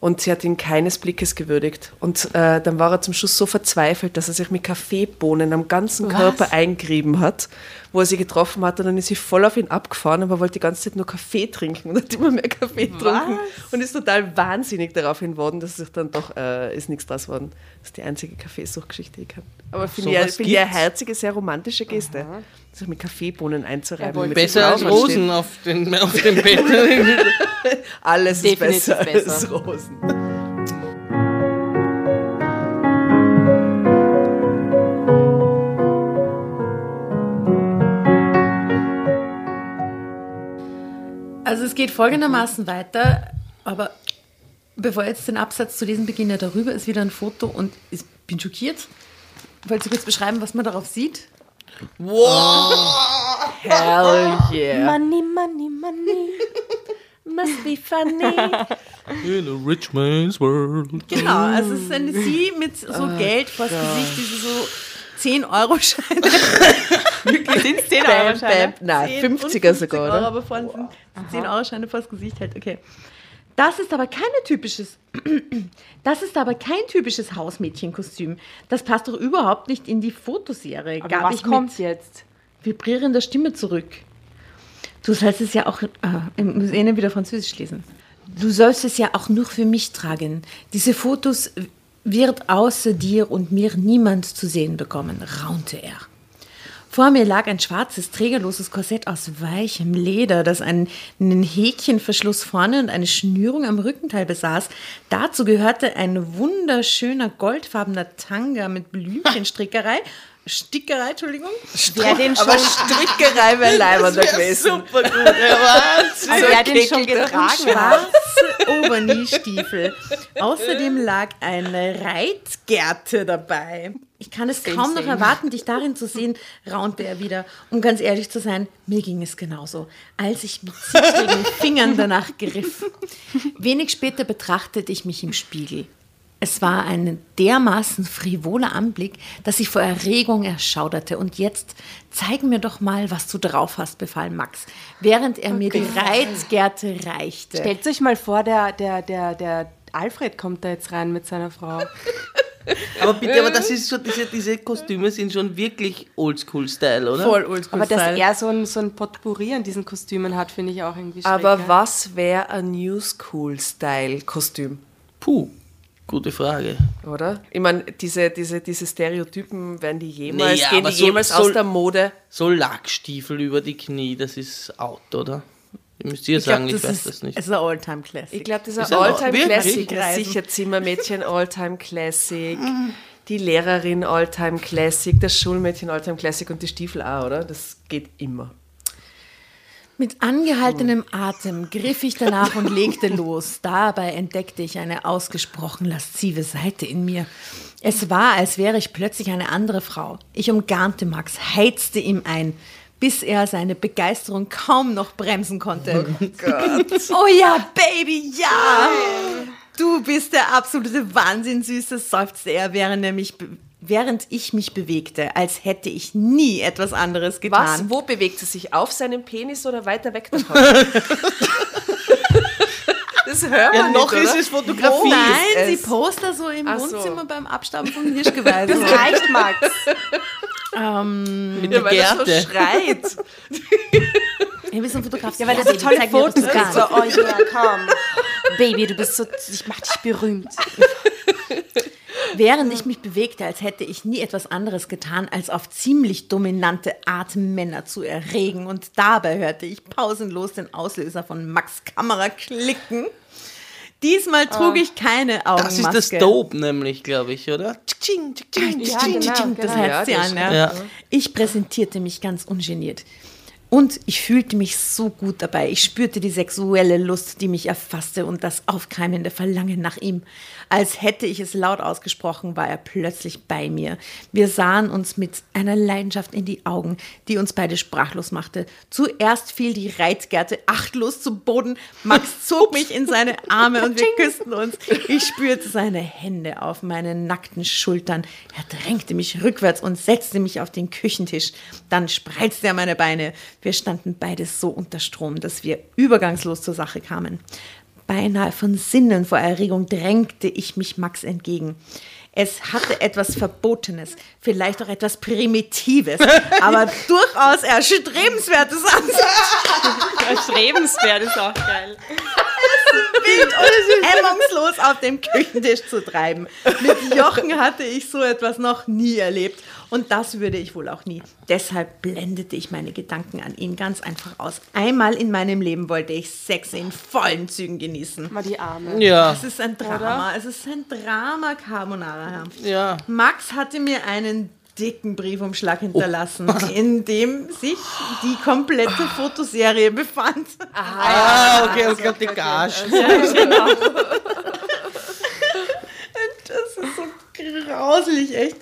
und sie hat ihn keines Blickes gewürdigt. Und dann war er zum Schluss so verzweifelt, dass er sich mit Kaffeebohnen am ganzen Körper eingerieben hat, wo er sie getroffen hat und dann ist sie voll auf ihn abgefahren, aber wollte die ganze Zeit nur Kaffee trinken und hat immer mehr Kaffee getrunken und ist total wahnsinnig daraufhin geworden, dass sich dann doch, ist nichts draus geworden. Das ist die einzige Kaffeesuchtgeschichte, die ich habe. Aber finde ich eine herzige, sehr romantische Geste. Aha. Sich mit Kaffeebohnen einzureiben. Ja, mit besser als Rosen auf dem Bett. Alles ist besser als Rosen. Also es geht folgendermaßen weiter, aber bevor jetzt den Absatz zu lesen beginne, darüber ist wieder ein Foto und ich bin schockiert. Wolltest du kurz beschreiben, was man darauf sieht? Wow! Hell yeah! Money, money, money. Must be funny. In a rich man's world. Genau, also es ist eine Sie mit so Geld vors Gesicht, diese so 10-Euro-Scheine. Wirklich, sind es 10-Euro-Scheine? Nein, 50er sogar, oder? Euro, aber vorne sind 10-Euro-Scheine vors Gesicht halt, okay. Das ist aber kein typisches Hausmädchenkostüm. Das passt doch überhaupt nicht in die Fotoserie. Aber was kommt jetzt? Vibrierender Stimme zurück. Du sollst es ja auch, ich muss eh wieder Französisch lesen. Du sollst es ja auch nur für mich tragen. Diese Fotos wird außer dir und mir niemand zu sehen bekommen, raunte er. Vor mir lag ein schwarzes, trägerloses Korsett aus weichem Leder, das einen Häkchenverschluss vorne und eine Schnürung am Rückenteil besaß. Dazu gehörte ein wunderschöner goldfarbener Tanga mit Blümchenstrickerei. Stickerei, Entschuldigung. Aber Strickerei wäre leibender gewesen. Super gut. Also wer hat den schon getragen? Schwarze Oberkniestiefel. Außerdem lag eine Reitgerte dabei. Ich kann es kaum noch erwarten, dich darin zu sehen, raunte er wieder. Um ganz ehrlich zu sein, mir ging es genauso, als ich mit zittrigen Fingern danach griff. Wenig später betrachtete ich mich im Spiegel. Es war ein dermaßen frivoler Anblick, dass ich vor Erregung erschauderte. Und jetzt zeig mir doch mal, was du drauf hast, befahl Max, während er mir die Reitgerte reichte. Stellt euch mal vor, der Alfred kommt da jetzt rein mit seiner Frau. Aber das ist so, diese Kostüme sind schon wirklich Oldschool-Style, oder? Voll Oldschool-Style. Aber dass er so ein Potpourri an diesen Kostümen hat, finde ich auch irgendwie schräg. Aber was wäre ein New-School-Style-Kostüm? Puh. Gute Frage. Oder? Ich meine, diese Stereotypen, gehen die jemals aus der Mode? So Lackstiefel über die Knie, das ist out, oder? Müsst ihr sagen, ich weiß das nicht. Es ist ein All-Time-Classic. Ich glaube, das ist ein All-Time-Classic. Sicher, Zimmermädchen, All-Time-Classic. Die Lehrerin, All-Time-Classic. Das Schulmädchen, All-Time-Classic. Und die Stiefel auch, oder? Das geht immer. Mit angehaltenem Atem griff ich danach und legte los. Dabei entdeckte ich eine ausgesprochen laszive Seite in mir. Es war, als wäre ich plötzlich eine andere Frau. Ich umgarnte Max, heizte ihm ein, bis er seine Begeisterung kaum noch bremsen konnte. Oh Gott. Oh ja, Baby, ja! Du bist der absolute Wahnsinn, Süße, seufzte er, während ich mich bewegte, als hätte ich nie etwas anderes getan. Was? Wo bewegt sie sich? Auf seinem Penis oder weiter weg davon? Das hören wir noch nicht, ist es Fotografie. Oh, nein, sie postet so im Wohnzimmer beim Abstauben vom Hirschgeweih. Das reicht, Max. Mit der Gerte. So schreit. Ich bin so ein Fotograf. Ja, weil das so tolle Fotos kann. So, oh ja, komm. Baby, du bist so, ich mach dich berühmt. Während ich mich bewegte, als hätte ich nie etwas anderes getan, als auf ziemlich dominante Art Männer zu erregen. Und dabei hörte ich pausenlos den Auslöser von Max' Kamera klicken. Diesmal trug ich keine Augenmaske. Das ist das Dope nämlich, glaube ich, oder? Tsching, tsching, tsching, tsching, tsching, das heißt sie an. Ja. Ich präsentierte mich ganz ungeniert. Und ich fühlte mich so gut dabei. Ich spürte die sexuelle Lust, die mich erfasste, und das aufkeimende Verlangen nach ihm. Als hätte ich es laut ausgesprochen, war er plötzlich bei mir. Wir sahen uns mit einer Leidenschaft in die Augen, die uns beide sprachlos machte. Zuerst fiel die Reizgerte achtlos zu Boden. Max zog mich in seine Arme und wir küssten uns. Ich spürte seine Hände auf meinen nackten Schultern. Er drängte mich rückwärts und setzte mich auf den Küchentisch. Dann spreizte er meine Beine. Wir standen beide so unter Strom, dass wir übergangslos zur Sache kamen. Beinahe von Sinnen vor Erregung drängte ich mich Max entgegen. Es hatte etwas Verbotenes, vielleicht auch etwas Primitives, aber durchaus Erstrebenswertes an sich. Erstrebenswert ist auch geil. Wild und hemmungslos auf dem Küchentisch zu treiben. Mit Jochen hatte ich so etwas noch nie erlebt. Und das würde ich wohl auch nie. Deshalb blendete ich meine Gedanken an ihn ganz einfach aus. Einmal in meinem Leben wollte ich Sex in vollen Zügen genießen. Mal die Arme. Ja. Es ist ein Drama. Oder? Es ist ein Drama Carbonara. Ja. Max hatte mir einen dicken Briefumschlag hinterlassen, in dem sich die komplette Fotoserie befand. Ah, okay, das gab die Gage. Ja, genau. Das ist so grauslich, echt.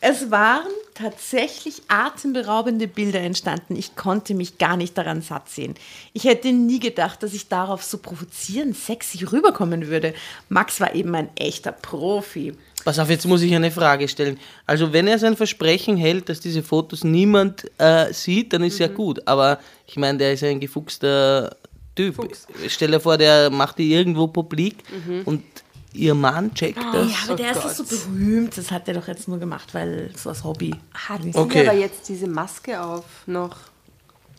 Es waren tatsächlich atemberaubende Bilder entstanden. Ich konnte mich gar nicht daran satt sehen. Ich hätte nie gedacht, dass ich darauf so provozierend sexy rüberkommen würde. Max war eben ein echter Profi. Pass auf, jetzt muss ich eine Frage stellen. Also wenn er sein Versprechen hält, dass diese Fotos niemand sieht, dann ist ja gut. Aber ich meine, der ist ja ein gefuchster Typ. Fuchs. Stell dir vor, der macht die irgendwo publik und... Ihr Mann checkt das. Ja, aber der ist so berühmt. Das hat er doch jetzt nur gemacht, weil so als Hobby. Hat sie aber jetzt diese Maske auf noch?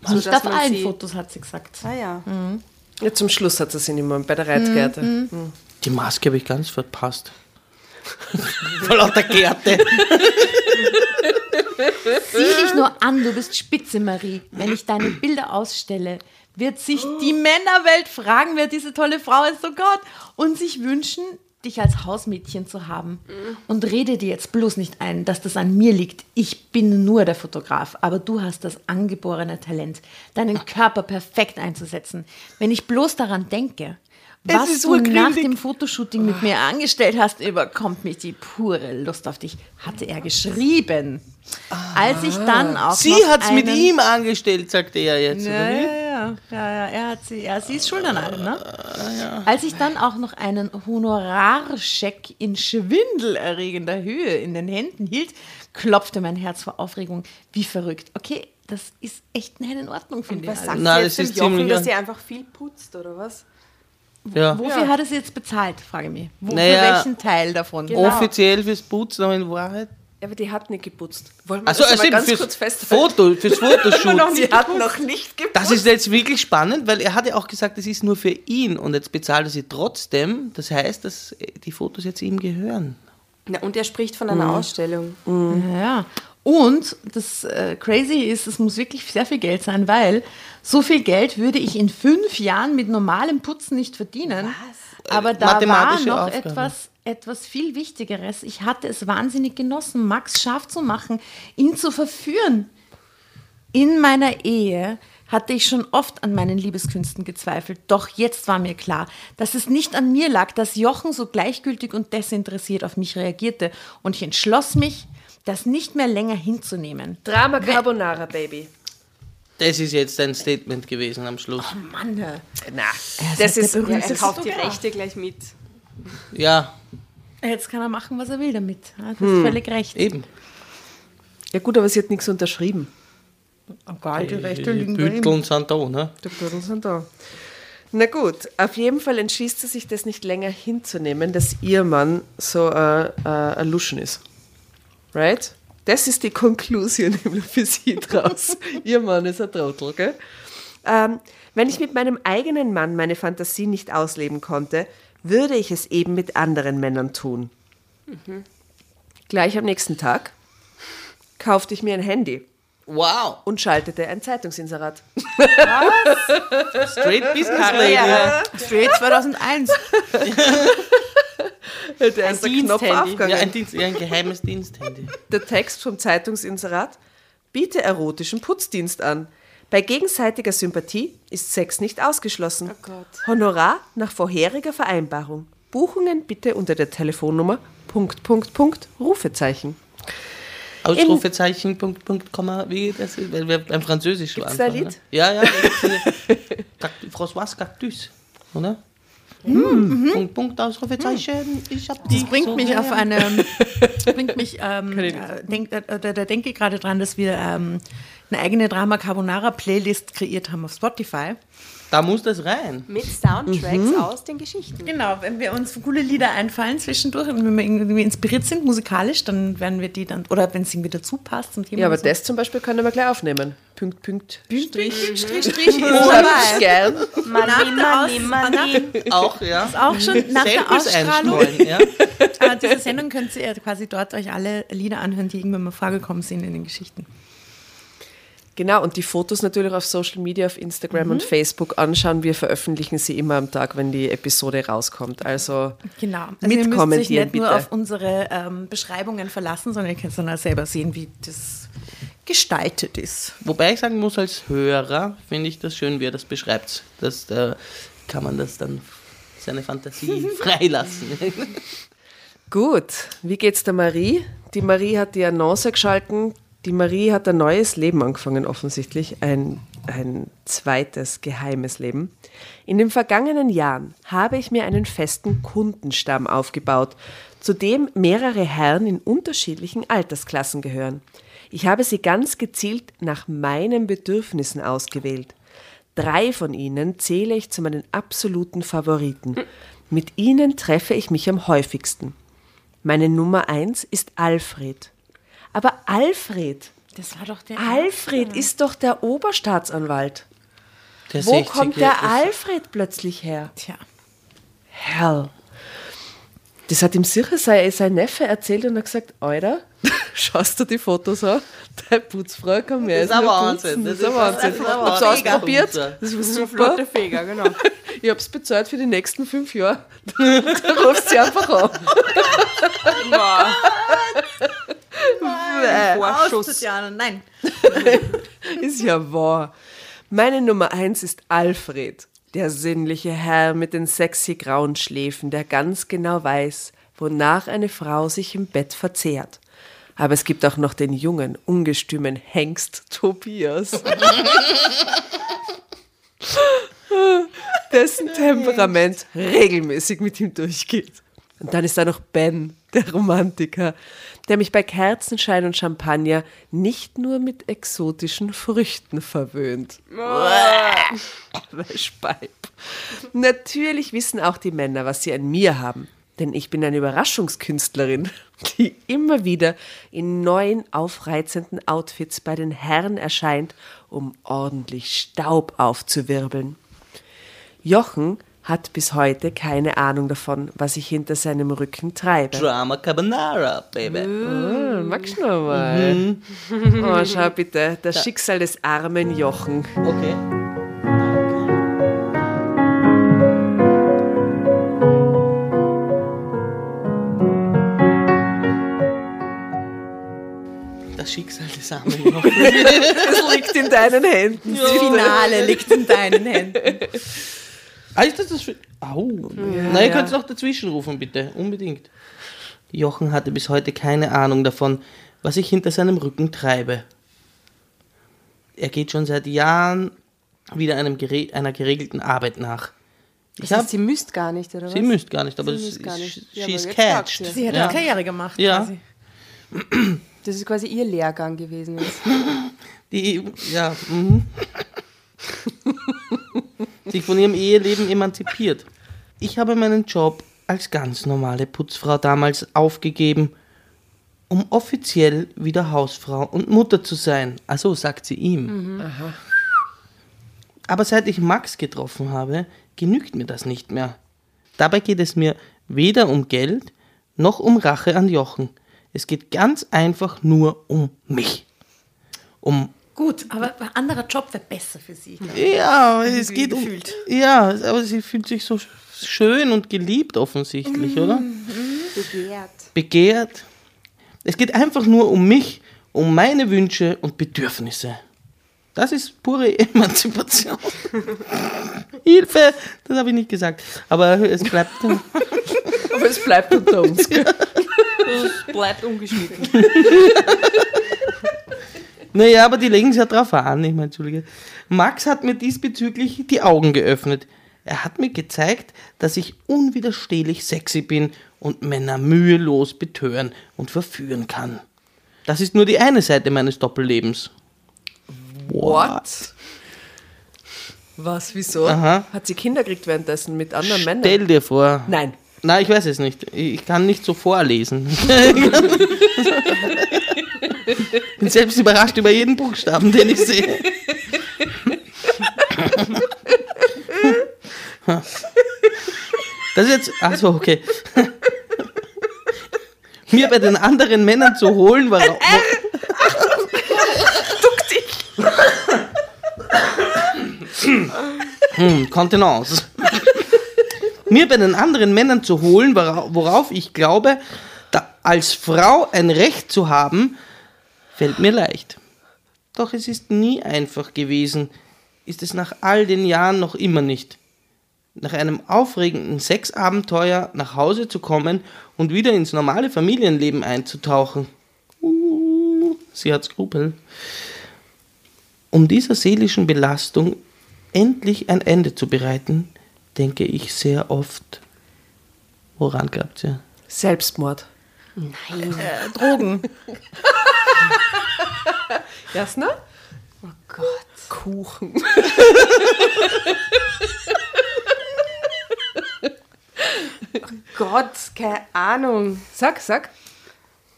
So, nicht auf allen Fotos, hat sie gesagt. Ah ja. Mhm. Ja, zum Schluss hat sie sie nicht mehr bei der Reitgerte. Mhm. Mhm. Die Maske habe ich ganz verpasst. Vor lauter Gerte. Sieh dich nur an, du bist spitze, Marie. Wenn ich deine Bilder ausstelle, wird sich die Männerwelt fragen, wer diese tolle Frau ist, oh Gott, und sich wünschen, dich als Hausmädchen zu haben. Und rede dir jetzt bloß nicht ein, dass das an mir liegt. Ich bin nur der Fotograf, aber du hast das angeborene Talent, deinen Körper perfekt einzusetzen. Wenn ich bloß daran denke, was du nach dem Fotoshooting mit mir angestellt hast, überkommt mich die pure Lust auf dich, hatte er geschrieben. Als ich dann auch sie hat es mit ihm angestellt, sagte er jetzt. Ja, sie ist schuld an allem, ne? Ja. Als ich dann auch noch einen Honorarscheck in schwindelerregender Höhe in den Händen hielt, klopfte mein Herz vor Aufregung wie verrückt. Okay, das ist echt nicht in Ordnung, finde ich. Was sagt sie jetzt dem Jochen, dass sie einfach viel putzt, oder was? Ja. Wofür hat er sie jetzt bezahlt, frage ich mich. Für welchen Teil davon? Genau. Offiziell fürs Putzen, aber in Wahrheit... Ja, aber die hat nicht geputzt. Wollen wir das mal ganz kurz festhalten? Fürs Fotoshoot. Sie hat noch nicht geputzt. Das ist jetzt wirklich spannend, weil er hat ja auch gesagt, es ist nur für ihn. Und jetzt bezahlt er sie trotzdem. Das heißt, dass die Fotos jetzt ihm gehören. Na, und er spricht von einer Ausstellung. Ja. Und das Crazy ist, es muss wirklich sehr viel Geld sein, weil so viel Geld würde ich in 5 Jahren mit normalem Putzen nicht verdienen. Was? Aber da war noch etwas viel Wichtigeres. Ich hatte es wahnsinnig genossen, Max scharf zu machen, ihn zu verführen. In meiner Ehe hatte ich schon oft an meinen Liebeskünsten gezweifelt. Doch jetzt war mir klar, dass es nicht an mir lag, dass Jochen so gleichgültig und desinteressiert auf mich reagierte. Und ich entschloss mich, das nicht mehr länger hinzunehmen. Drama Carbonara, Baby. Das ist jetzt ein Statement gewesen am Schluss. Oh Mann. Na, er kauft die Rechte gleich mit. Ja. Jetzt kann er machen, was er will damit. Das ist völlig recht. Eben. Ja gut, aber sie hat nichts unterschrieben. Egal, die Rechte liegen bei ihm. Die Bütteln sind da, ne? Die Bütteln sind da. Na gut, auf jeden Fall entschließt sie sich, das nicht länger hinzunehmen, dass ihr Mann so ein Luschen ist. Right? Das ist die Konklusion für sie draus. Ihr Mann ist ein Trottel, gell? Wenn ich mit meinem eigenen Mann meine Fantasie nicht ausleben konnte, würde ich es eben mit anderen Männern tun. Gleich am nächsten Tag kaufte ich mir ein Handy. Wow. Und schaltete ein Zeitungsinserat. Was? Straight Business Lady. Ja. Straight 2001. Der ist der Knopf aufgegangen. Ja, ein geheimes Diensthandy. Der Text vom Zeitungsinserat: Biete erotischen Putzdienst an. Bei gegenseitiger Sympathie ist Sex nicht ausgeschlossen. Oh Gott. Honorar nach vorheriger Vereinbarung. Buchungen bitte unter der Telefonnummer ... Rufezeichen. Ausrufezeichen, Punkt, Komma, wie das ist, weil wir beim Französischen anfangen. Ist das Lied? Ja. François Cactus, oder? Mm-hmm. Punkt, Ausrufezeichen. Ich hab das bringt so mich auf eine, bringt mich, da denke ich gerade dran, dass wir eine eigene Drama Carbonara Playlist kreiert haben auf Spotify. Da muss das rein. Mit Soundtracks aus den Geschichten. Genau, wenn wir uns coole Lieder einfallen zwischendurch und wenn wir irgendwie inspiriert sind musikalisch, dann werden wir die dann, oder wenn es irgendwie dazu passt zum Thema. Ja, aber so. Das zum Beispiel können wir gleich aufnehmen. Strich, ist dabei. Gern. Mani. Auch, ja. Das ist auch schon nach der Ausstrahlung. Ja. Aber diese Sendung könnt ihr quasi dort euch alle Lieder anhören, die irgendwann mal vorgekommen sind in den Geschichten. Genau, und die Fotos natürlich auf Social Media, auf Instagram und Facebook anschauen. Wir veröffentlichen sie immer am Tag, wenn die Episode rauskommt. Also mitkommentieren, bitte. Ihr müsst euch nicht nur auf unsere Beschreibungen verlassen, sondern ihr könnt dann auch selber sehen, wie das gestaltet ist. Wobei ich sagen muss, als Hörer finde ich das schön, wie ihr das beschreibt. Da kann man das dann seine Fantasie freilassen. Gut, wie geht's der Marie? Die Marie hat die Annonce geschalten. Die Marie hat ein neues Leben angefangen, offensichtlich, ein zweites geheimes Leben. In den vergangenen Jahren habe ich mir einen festen Kundenstamm aufgebaut, zu dem mehrere Herren in unterschiedlichen Altersklassen gehören. Ich habe sie ganz gezielt nach meinen Bedürfnissen ausgewählt. 3 von ihnen zähle ich zu meinen absoluten Favoriten. Mit ihnen treffe ich mich am häufigsten. Meine Nummer 1 ist Alfred. Aber Alfred, das war doch der Alfred ist doch der Oberstaatsanwalt. Der Wo kommt der Alfred plötzlich her? Tja. Hell. Das hat ihm sicher sein Neffe erzählt und hat gesagt, Alter, schaust du die Fotos an? Deine Putzfrau kann mehr als Wahnsinn. Das ist ein Wahnsinn. Ich habe es ausprobiert. Das war super. Flotte Feger, genau. Ich habe es bezahlt für die nächsten 5 Jahre. Da rufst du einfach an. Nein. Ist ja wahr. Meine Nummer 1 ist Alfred, der sinnliche Herr mit den sexy grauen Schläfen, der ganz genau weiß, wonach eine Frau sich im Bett verzehrt. Aber es gibt auch noch den jungen, ungestümen Hengst Tobias. Dessen Temperament regelmäßig mit ihm durchgeht. Und dann ist da noch Ben, der Romantiker, der mich bei Kerzenschein und Champagner nicht nur mit exotischen Früchten verwöhnt. Speib. Natürlich wissen auch die Männer, was sie an mir haben, denn ich bin eine Überraschungskünstlerin, die immer wieder in neuen, aufreizenden Outfits bei den Herren erscheint, um ordentlich Staub aufzuwirbeln. Jochen hat bis heute keine Ahnung davon, was ich hinter seinem Rücken treibe. Drama Carbonara, Baby. Oh, magst du noch mal? Oh, schau bitte, das Schicksal des armen Jochen. Okay. Das Schicksal des armen Jochen. Das liegt in deinen Händen. Das Finale liegt in deinen Händen. Na, ihr könnt es noch dazwischen rufen, bitte. Unbedingt. Jochen hatte bis heute keine Ahnung davon, was ich hinter seinem Rücken treibe. Er geht schon seit Jahren wieder einer geregelten Arbeit nach. Sie müsst gar nicht, oder was? Sie müsst gar nicht, aber she is catched. Sie hat eine Karriere gemacht, quasi. Das ist quasi ihr Lehrgang gewesen. Sich von ihrem Eheleben emanzipiert. Ich habe meinen Job als ganz normale Putzfrau damals aufgegeben, um offiziell wieder Hausfrau und Mutter zu sein. Also sagt sie ihm. Aha. Aber seit ich Max getroffen habe, genügt mir das nicht mehr. Dabei geht es mir weder um Geld noch um Rache an Jochen. Es geht ganz einfach nur um mich. Gut, aber ein anderer Job wäre besser für sie. Ja, es geht gefühlt. Ja, aber sie fühlt sich so schön und geliebt offensichtlich, oder? Begehrt. Es geht einfach nur um mich, um meine Wünsche und Bedürfnisse. Das ist pure Emanzipation. Hilfe! Das habe ich nicht gesagt. Aber es bleibt... Aber es bleibt unter uns. Ja. Es bleibt ungeschnitten. Naja, aber die legen es ja drauf an. Ich meine, entschuldige. Max hat mir diesbezüglich die Augen geöffnet. Er hat mir gezeigt, dass ich unwiderstehlich sexy bin und Männer mühelos betören und verführen kann. Das ist nur die eine Seite meines Doppellebens. What? Was, wieso? Aha. Hat sie Kinder gekriegt währenddessen mit anderen Männern? Stell dir vor. Nein. Nein, ich weiß es nicht. Ich kann nicht so vorlesen. Ich bin selbst überrascht über jeden Buchstaben, den ich sehe. Das ist jetzt... Achso, okay. Mir bei den anderen Männern zu holen war... Duck dich! Kontenance. Mir bei den anderen Männern zu holen, worauf ich glaube, da als Frau ein Recht zu haben, fällt mir leicht. Doch es ist nie einfach gewesen. Ist es nach all den Jahren noch immer nicht. Nach einem aufregenden Sexabenteuer nach Hause zu kommen und wieder ins normale Familienleben einzutauchen. Sie hat Skrupel. Um dieser seelischen Belastung endlich ein Ende zu bereiten, denke ich sehr oft. Woran glaubt's ja? Selbstmord. Nein. Drogen. Jasna? Oh Gott. Kuchen. Oh Gott, keine Ahnung. Sag.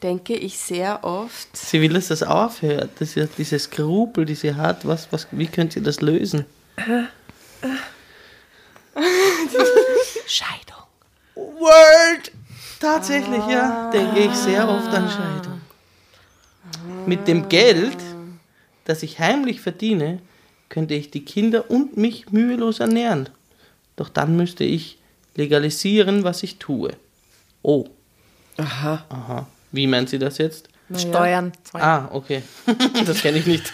Denke ich sehr oft. Sie will, dass das aufhört. Das ist diese Skrupel, die sie hat. Was, wie könnt ihr das lösen? Scheidung. Word! Tatsächlich, ja. Denke ich sehr oft an Scheidung. Mit dem Geld, das ich heimlich verdiene, könnte ich die Kinder und mich mühelos ernähren. Doch dann müsste ich legalisieren, was ich tue. Oh. Aha. Wie meint sie das jetzt? Naja. Steuern. Ah, okay. Das kenne ich nicht.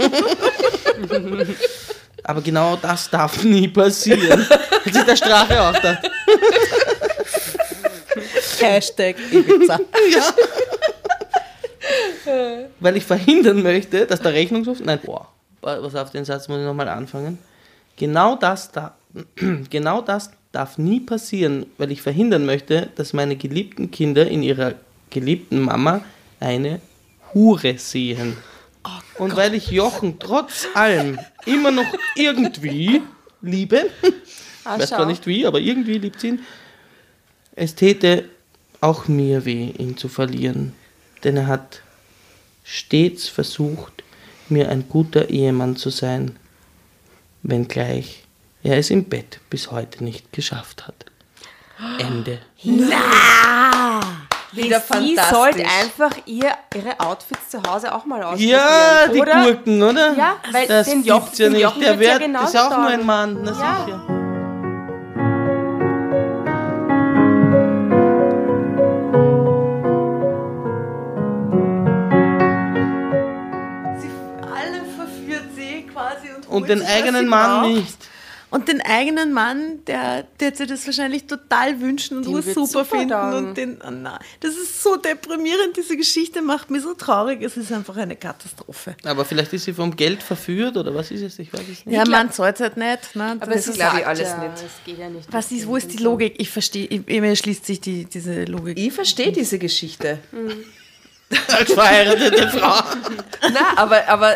Aber genau das darf nie passieren. Hat sich der Strache auch da. #Ibiza. Ja. Weil ich verhindern möchte, dass der Rechnungshof... Nein, was auf den Satz muss ich nochmal anfangen. Genau das darf nie passieren, weil ich verhindern möchte, dass meine geliebten Kinder in ihrer geliebten Mama eine Hure sehen. Oh, und Gott. Weil ich Jochen trotz allem immer noch irgendwie liebe, weiß zwar nicht wie, aber irgendwie liebt sie ihn, es täte auch mir weh, ihn zu verlieren. Denn er hat stets versucht, mir ein guter Ehemann zu sein, wenngleich er es im Bett bis heute nicht geschafft hat. Ende. Na! Sie sollte einfach ihre Outfits zu Hause auch mal ausprobieren. Ja, die oder? Gurken, oder? Ja, weil das den Jochen ja nicht. Jochen der wird ja ist auch dauern. Nur ein Mann. Das ja. Ist ja. Sie alle verführt sie quasi und den eigenen Mann braucht. Nicht. Und den eigenen Mann, der wird sich das wahrscheinlich total wünschen und super finden. Und das ist so deprimierend, diese Geschichte macht mich so traurig. Es ist einfach eine Katastrophe. Aber vielleicht ist sie vom Geld verführt oder was ist es? Ich weiß es nicht. Ja, man zahlt es halt nicht. Ne? Aber das glaube ich alles nicht. Das geht ja nicht. Was ist, wo ist die Logik? Ich verstehe, mir schließt sich diese Logik. Ich verstehe diese Geschichte. Als verheiratete Frau. Na, aber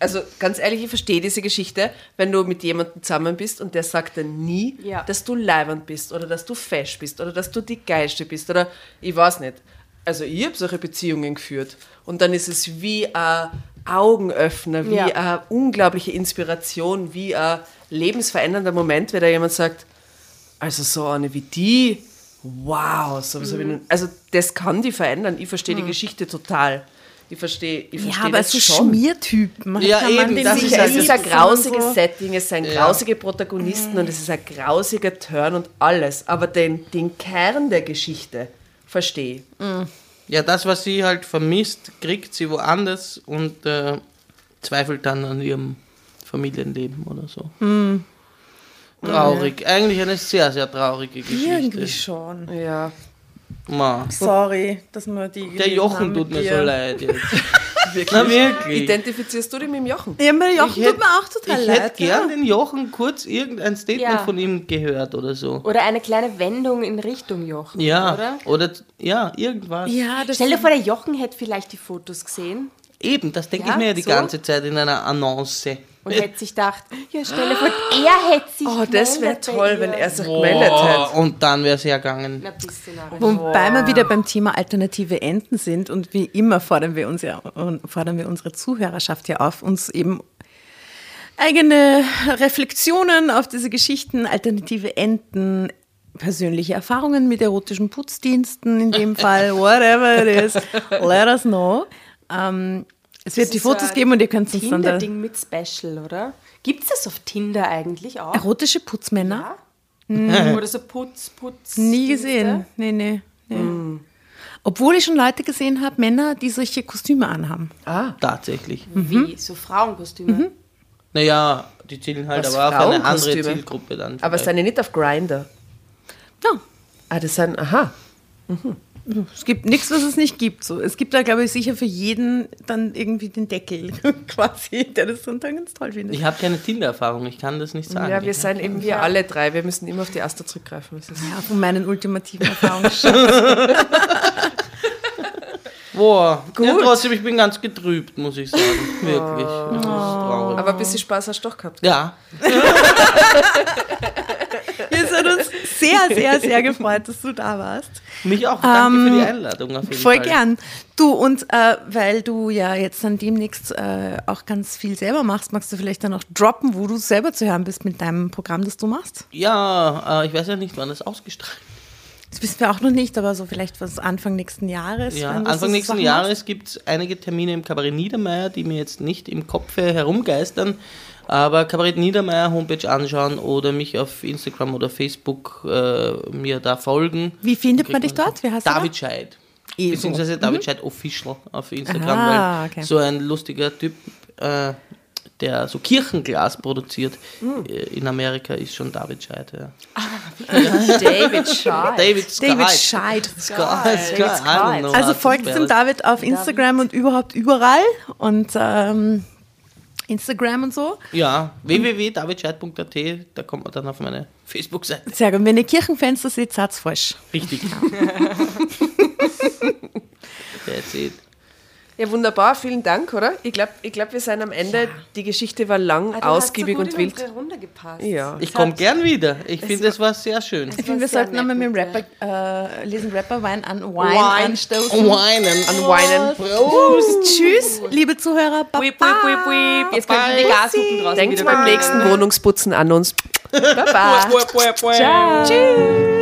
also ganz ehrlich, ich verstehe diese Geschichte, wenn du mit jemandem zusammen bist und der sagt dann nie, dass du leiwand bist oder dass du fesch bist oder dass du die Geilste bist oder ich weiß nicht. Also ich habe solche Beziehungen geführt und dann ist es wie ein Augenöffner, wie eine unglaubliche Inspiration, wie ein lebensverändernder Moment, wenn da jemand sagt, also so eine wie die, wow, sowieso. Also das kann die verändern. Ich verstehe die Geschichte total. Ich verstehe ja, aber das so schon. Schmiertypen. Ja, kann eben. Man das ist ein grausiges so. Setting, es sind grausige Protagonisten und es ist ein grausiger Turn und alles. Aber den Kern der Geschichte verstehe ich. Ja, das, was sie halt vermisst, kriegt sie woanders und zweifelt dann an ihrem Familienleben oder so. Mhm. Traurig. Ja. Eigentlich eine sehr, sehr traurige Geschichte. Irgendwie schon. Ja. Ma. Sorry, dass wir die... Der Jochen tut mir so leid jetzt. Wirklich? Na, wirklich. Identifizierst du dich mit dem Jochen? Ja, mit dem Jochen tut mir auch total leid. Ich hätte gern den Jochen kurz irgendein Statement von ihm gehört oder so. Oder eine kleine Wendung in Richtung Jochen, oder? Oder, ja, irgendwas. Ja, stell dir vor, der Jochen hätte vielleicht die Fotos gesehen. Eben, das denke ich mir ja die ganze Zeit in einer Annonce. Und hätte sich gedacht, ja, stell dir vor, er hätte sich gemeldet. Oh, das wäre toll, wenn er sich gemeldet hätte. Und dann wäre es hergegangen. Wobei wir wieder beim Thema alternative Enden sind. Und wie immer fordern wir unsere Zuhörerschaft ja auf, uns eben eigene Reflexionen auf diese Geschichten, alternative Enden, persönliche Erfahrungen mit erotischen Putzdiensten in dem Fall, whatever it is, let us know. Es wird die Fotos geben und ihr könnt es uns dann... Tinder-Ding mit Special, oder? Gibt es das auf Tinder eigentlich auch? Erotische Putzmänner? Ja. Mhm. Oder so Putz... Nie gesehen. Nee. Mhm. Obwohl ich schon Leute gesehen habe, Männer, die solche Kostüme anhaben. Ah, tatsächlich. Mhm. Wie? So Frauenkostüme? Mhm. Naja, die zielen halt aber auf eine andere Zielgruppe dann. Vielleicht. Aber es sind ja nicht auf Grindr. Ja. Ah, das sind... Aha. Mhm. Es gibt nichts, was es nicht gibt. So. Es gibt da, glaube ich, sicher für jeden dann irgendwie den Deckel, quasi, der das dann ganz toll findet. Ich habe keine Tinder-Erfahrung, ich kann das nicht sagen. Ja, wir sind eben wir alle drei, wir müssen immer auf die Asta zurückgreifen. Ja, von meinen ultimativen Erfahrungen. Boah, gut. Ja, trotzdem, ich bin ganz getrübt, muss ich sagen. Wirklich. Das ist traurig. Aber ein bisschen Spaß hast du doch gehabt. Ja. Wir sind uns sehr, sehr, sehr gefreut, dass du da warst. Mich auch. Danke für die Einladung. Auf jeden voll Fall. Gern. Du, und weil du ja jetzt dann demnächst auch ganz viel selber machst, magst du vielleicht dann auch droppen, wo du selber zu hören bist mit deinem Programm, das du machst? Ja, ich weiß ja nicht, wann das ausgestrahlt wird. Das wissen wir auch noch nicht, aber so vielleicht was Anfang nächsten Jahres. Ja, Anfang nächsten Jahres gibt es einige Termine im Kabarett Niedermeier, die mir jetzt nicht im Kopf herumgeistern. Aber Kabarett Niedermeier Homepage anschauen oder mich auf Instagram oder Facebook mir da folgen. Wie findet man dich dort? Wie heißt David Scheid. Beziehungsweise David Scheid Official auf Instagram. Weil so ein lustiger Typ, der so Kirchenglas produziert in Amerika, ist schon David Scheid. Ja. David Scheid. David Scheid. Also folgt dem David auf Instagram und überhaupt überall. Und Instagram und so. Ja, www.davidscheit.at, da kommt man dann auf meine Facebook-Seite. Sehr gut, wenn ihr Kirchenfenster seht, seid ihr falsch. Richtig. That's it. Ja, wunderbar, vielen Dank, oder? Ich glaub, wir sind am Ende. Ja. Die Geschichte war lang, ausgiebig so gut und wild. Ja. Ich komme gern wieder. Ich finde, es war sehr schön. Ich finde, wir sollten nochmal mit dem Rapper Lesen Rapper Wein anstoßen. Weinen. Prost. Tschüss, liebe Zuhörer. Baba. Jetzt können wir die Gashupen draußen. Denkt beim nächsten Wohnungsputzen an uns. Baba. Ciao. Tschüss.